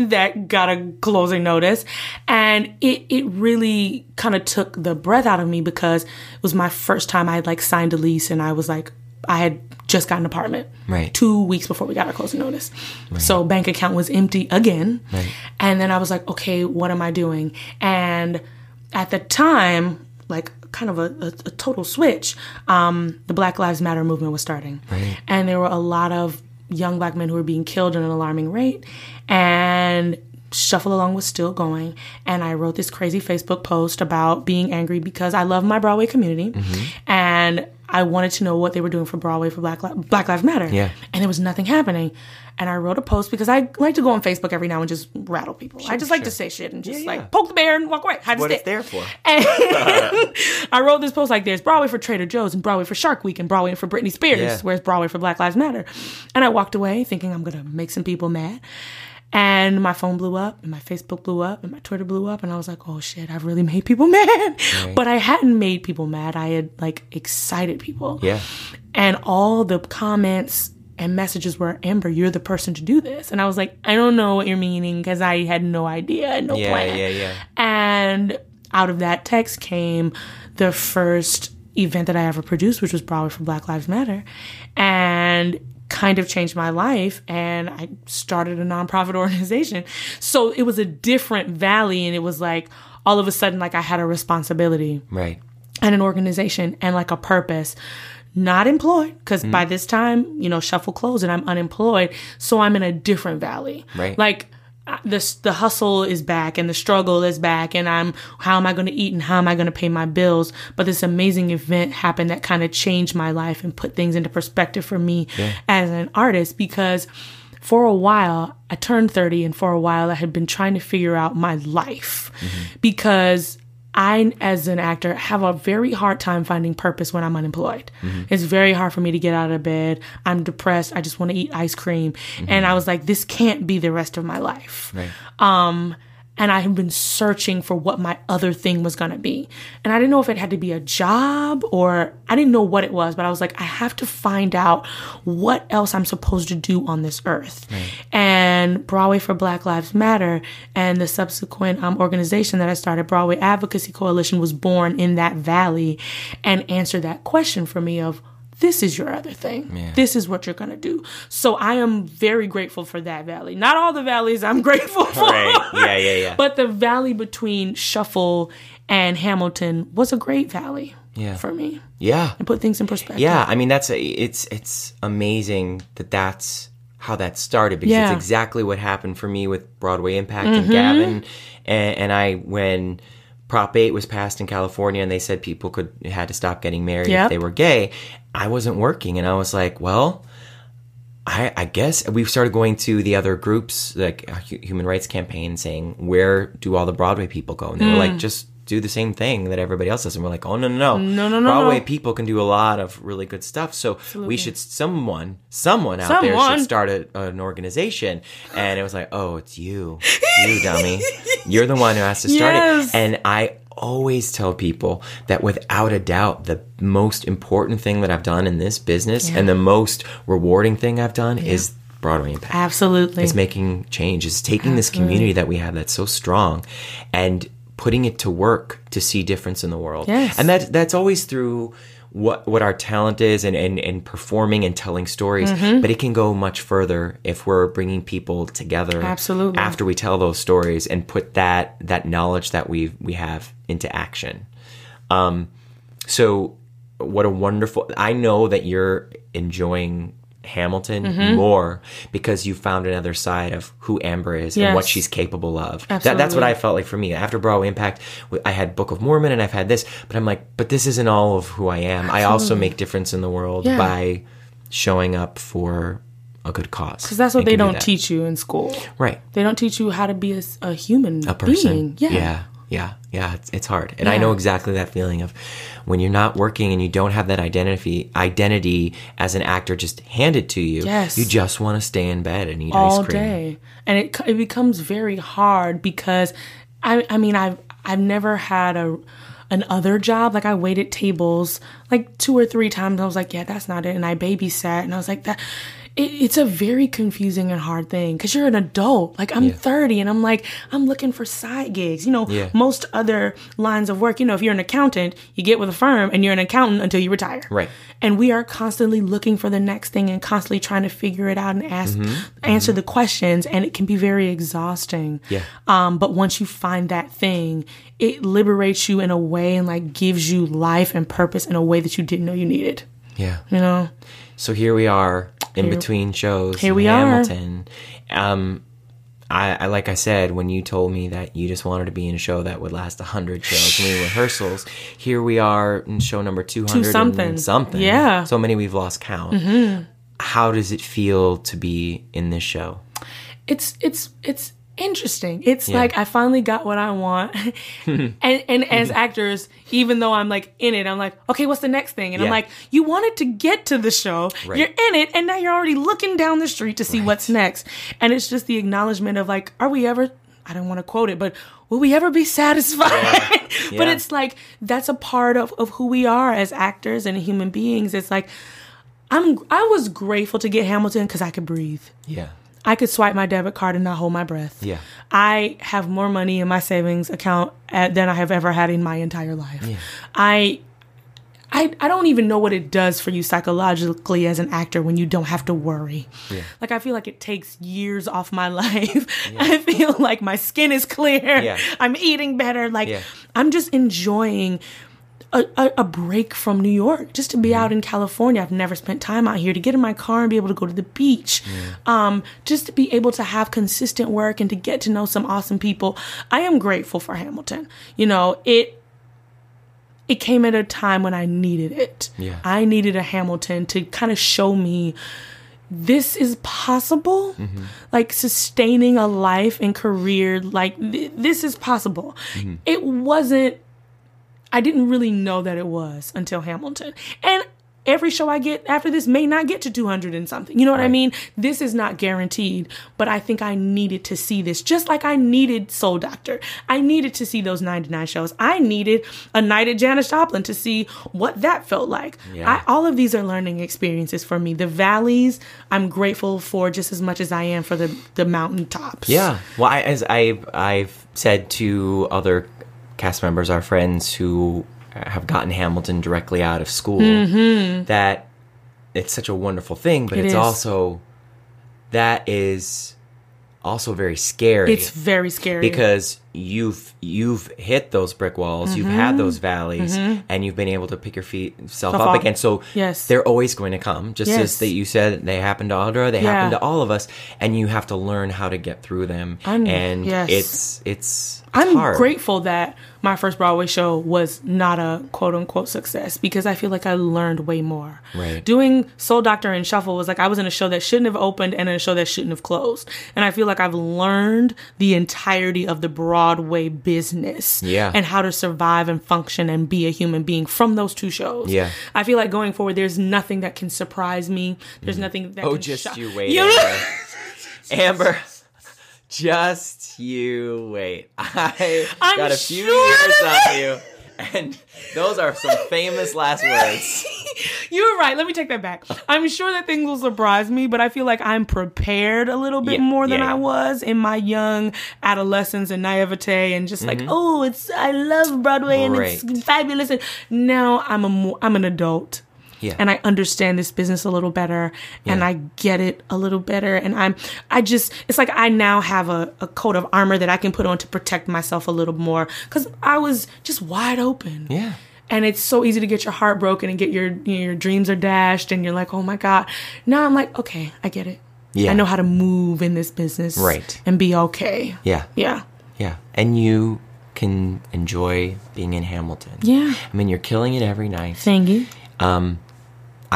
that got a closing notice. And it really kind of took the breath out of me, because it was my first time I had like signed a lease, and I was like, I had just got an apartment 2 weeks before we got our closing notice. Right. So bank account was empty again. Right. And then I was like, okay, what am I doing? And at the time, like kind of a total switch, the Black Lives Matter movement was starting. Right. And there were a lot of young black men who were being killed at an alarming rate, and Shuffle Along was still going, and I wrote this crazy Facebook post about being angry because I love my Broadway community, and I wanted to know what they were doing for Broadway for Black Lives Matter. Yeah. And there was nothing happening. And I wrote a post because I like to go on Facebook every now and just rattle people. Sure, I just like to say shit and just poke the bear and walk away. Hide what it's there for. And I wrote this post like, there's Broadway for Trader Joe's and Broadway for Shark Week and Broadway for Britney Spears. Yeah. Where's Broadway for Black Lives Matter? And I walked away thinking I'm going to make some people mad. And my phone blew up, and my Facebook blew up, and my Twitter blew up, and I was like, oh shit, I've really made people mad. Right. But I hadn't made people mad. I had excited people. Yeah. And all the comments and messages were, Amber, you're the person to do this. And I was like, I don't know what you're meaning, because I had no idea, no plan. Yeah. And out of that text came the first event that I ever produced, which was Broadway for Black Lives Matter. And kind of changed my life, and I started a nonprofit organization. So it was a different valley, and it was all of a sudden I had a responsibility, right, and an organization and a purpose. Not employed, because by this time, Shuffle closed and I'm unemployed, so I'm in a different valley. Right. The hustle is back and the struggle is back, and how am I going to eat and how am I going to pay my bills? But this amazing event happened that kind of changed my life and put things into perspective for me as an artist, because for a while I turned 30, and for a while I had been trying to figure out my life, because I, as an actor, have a very hard time finding purpose when I'm unemployed. It's very hard for me to get out of bed. I'm depressed. I just want to eat ice cream. And I was like, this can't be the rest of my life. Right. And I had been searching for what my other thing was going to be. And I didn't know if it had to be a job, or I didn't know what it was, but I was like, I have to find out what else I'm supposed to do on this earth. Right. And Broadway for Black Lives Matter and the subsequent organization that I started, Broadway Advocacy Coalition, was born in that valley and answered that question for me of, this is your other thing. Yeah. This is what you're going to do. So I am very grateful for that valley. Not all the valleys I'm grateful for. Right. Yeah. But the valley between Shuffle and Hamilton was a great valley for me. Yeah. And put things in perspective. Yeah. I mean, it's amazing that's how that started, because it's exactly what happened for me with Broadway Impact and Gavin. And I, when Prop 8 was passed in California and they said people had to stop getting married if they were gay, I wasn't working, and I was like, well, I guess we started going to the other groups, like Human Rights Campaign, saying, where do all the Broadway people go? And they were like, just do the same thing that everybody else does. And we're like, oh, no. Broadway people can do a lot of really good stuff. So we should, someone out there should start an organization. And it was like, oh, it's you dummy. You're the one who has to start it. And I always tell people that without a doubt, the most important thing that I've done in this business and the most rewarding thing I've done is Broadway Impact. Absolutely. It's making change. It's taking this community that we have that's so strong and putting it to work to see difference in the world. Yes. And that's always through what our talent is and performing and telling stories, but it can go much further if we're bringing people together. Absolutely. After we tell those stories and put that knowledge that we have into action. So what a wonderful, I know that you're enjoying Hamilton more because you found another side of who Amber is and what she's capable of. That's what I felt like for me. After Broadway Impact, I had Book of Mormon and I've had this, but I'm like, but this isn't all of who I am. Absolutely. I also make difference in the world by showing up for a good cause. Because that's what they don't teach you in school. Right. They don't teach you how to be a human, a person. Being. Yeah, it's hard. And I know exactly that feeling of when you're not working and you don't have that identity as an actor just handed to you, you just want to stay in bed and eat all ice cream. All day. And it becomes very hard because, I mean, I've never had an other job. I waited tables 2 or 3 times. I was like, yeah, that's not it. And I babysat. And I was like, that... It's a very confusing and hard thing because you're an adult. I'm 30 and I'm looking for side gigs. Most other lines of work, if you're an accountant, you get with a firm and you're an accountant until you retire. Right. And we are constantly looking for the next thing and constantly trying to figure it out and answer the questions. And it can be very exhausting. Yeah. But once you find that thing, it liberates you in a way and gives you life and purpose in a way that you didn't know you needed. Yeah. So here we are. In between shows, Hamilton. I like I said, when you told me that you just wanted to be in a show that would last 100 shows, many rehearsals, here we are in show number 200 something. Yeah. So many we've lost count. Mm-hmm. How does it feel to be in this show? It's interesting. It's like I finally got what I want. and as actors, even though I'm like in it, I'm like, okay, what's the next thing? And I'm like, you wanted to get to the show. Right. You're in it. And now you're already looking down the street to see what's next. And it's just the acknowledgement of like, are we ever, I don't want to quote it, but will we ever be satisfied? Yeah. Yeah. But it's like, that's a part of who we are as actors and human beings. It's like, I was grateful to get Hamilton because I could breathe. Yeah. I could swipe my debit card and not hold my breath. Yeah. I have more money in my savings account than I have ever had in my entire life. Yeah. I don't even know what it does for you psychologically as an actor when you don't have to worry. Yeah. Like, I feel like it takes years off my life. Yeah. I feel like my skin is clear. Yeah. I'm eating better. Like, I'm just enjoying a break from New York, just to be out in California. I've never spent time out here, to get in my car and be able to go to the beach, just to be able to have consistent work and to get to know some awesome people. I am grateful for Hamilton. You know, it came at a time when I needed it. Yeah. I needed a Hamilton to kind of show me this is possible. Mm-hmm. Like, sustaining a life and career, like this is possible. Mm-hmm. It wasn't, I didn't really know that it was until Hamilton. And every show I get after this may not get to 200 and something. You know what I mean? This is not guaranteed, but I think I needed to see this. Just like I needed Soul Doctor. I needed to see those 99 shows. I needed a night at Janis Joplin to see what that felt like. Yeah. All of these are learning experiences for me. The valleys, I'm grateful for just as much as I am for the mountaintops. Yeah. Well, I've said to other cast members, our friends who have gotten Hamilton directly out of school, that it's such a wonderful thing, but it's also, that is also very scary. It's very scary. Because you've hit those brick walls, you've had those valleys, and you've been able to pick yourself up again. So they're always going to come, just as that you said, they happened to Audra, they happened to all of us, and you have to learn how to get through them. And it's hard. I'm grateful that my first Broadway show was not a quote-unquote success, because I feel like I learned way more. Right. Doing Soul Doctor and Shuffle was like I was in a show that shouldn't have opened and in a show that shouldn't have closed. And I feel like I've learned the entirety of the Broadway business and how to survive and function and be a human being from those two shows. Yeah. I feel like going forward, there's nothing that can surprise me. There's nothing that can you wait, Amber. Just you wait. I'm got a few years on you, and those are some famous last words. You're right. Let me take that back. I'm sure that things will surprise me, but I feel like I'm prepared a little bit more than I was in my young adolescence and naivete, and just like, oh, I love Broadway and it's fabulous. And now I'm an adult. Yeah. And I understand this business a little better, and I get it a little better. And it's like I now have a coat of armor that I can put on to protect myself a little more, because I was just wide open. Yeah. And it's so easy to get your heart broken and get your dreams are dashed, and you're like, oh my God. Now I'm like, okay, I get it. Yeah. I know how to move in this business. Right. And be okay. Yeah. Yeah. Yeah. And you can enjoy being in Hamilton. Yeah. I mean, you're killing it every night. Thank you.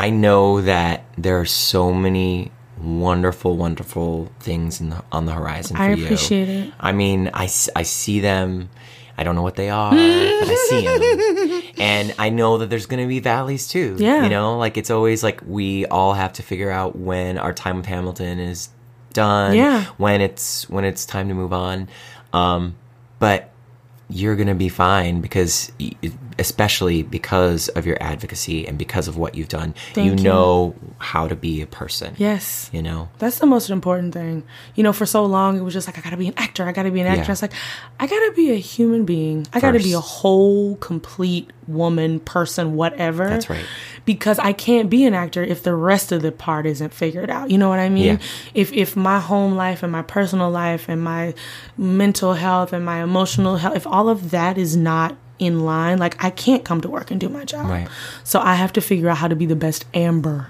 I know that there are so many wonderful, wonderful things on the horizon for you. I appreciate it. I mean, I see them. I don't know what they are, but I see them. And I know that there's going to be valleys, too. Yeah. You know, like, it's always like we all have to figure out when our time with Hamilton is done, when it's time to move on. But you're going to be fine, because, especially because of your advocacy and because of what you've done, you know how to be a person. Yes. You know? That's the most important thing. You know, for so long, it was just like, I got to be an actor. I got to be an actor. Yeah. It's like, I got to be a human being. I got to be a whole, complete woman, person, whatever. That's right. Because I can't be an actor if the rest of the part isn't figured out. You know what I mean? Yeah. If my home life and my personal life and my mental health and my emotional health, if all of that is not in line, like, I can't come to work and do my job. Right. So I have to figure out how to be the best Amber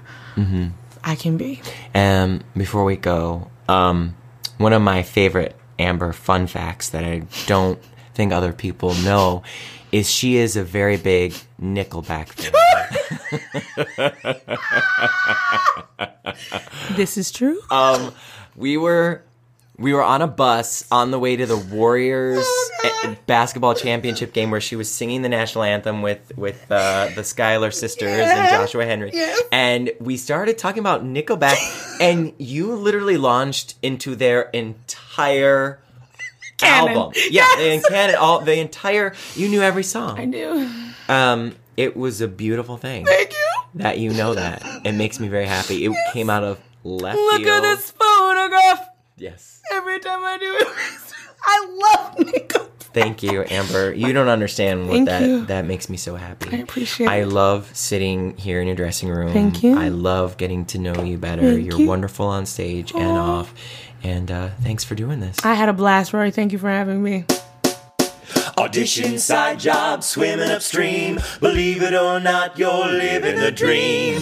I can be. And before we go, One of my favorite Amber fun facts that I don't think other people know is she is a very big Nickelback fan. This is true. We were on a bus on the way to the Warriors basketball championship game where she was singing the national anthem with the Schuyler sisters and Joshua Henry. Yeah. And we started talking about Nickelback, and you literally launched into their entire canon. Album. Yeah, yes. And canon, all the entire, you knew every song. I knew. It was a beautiful thing. Thank you. That you know that. It makes me very happy. It came out of left field. Look at this photograph. Yes. Every time I do it, I love Nickelback. Thank you, Amber. You don't understand what that makes me so happy. I appreciate it. I love sitting here in your dressing room. Thank you. I love getting to know you better. You're wonderful on stage and off. And thanks for doing this. I had a blast, Rory. Thank you for having me. Audition, side job, swimming upstream. Believe it or not, you're living the dream.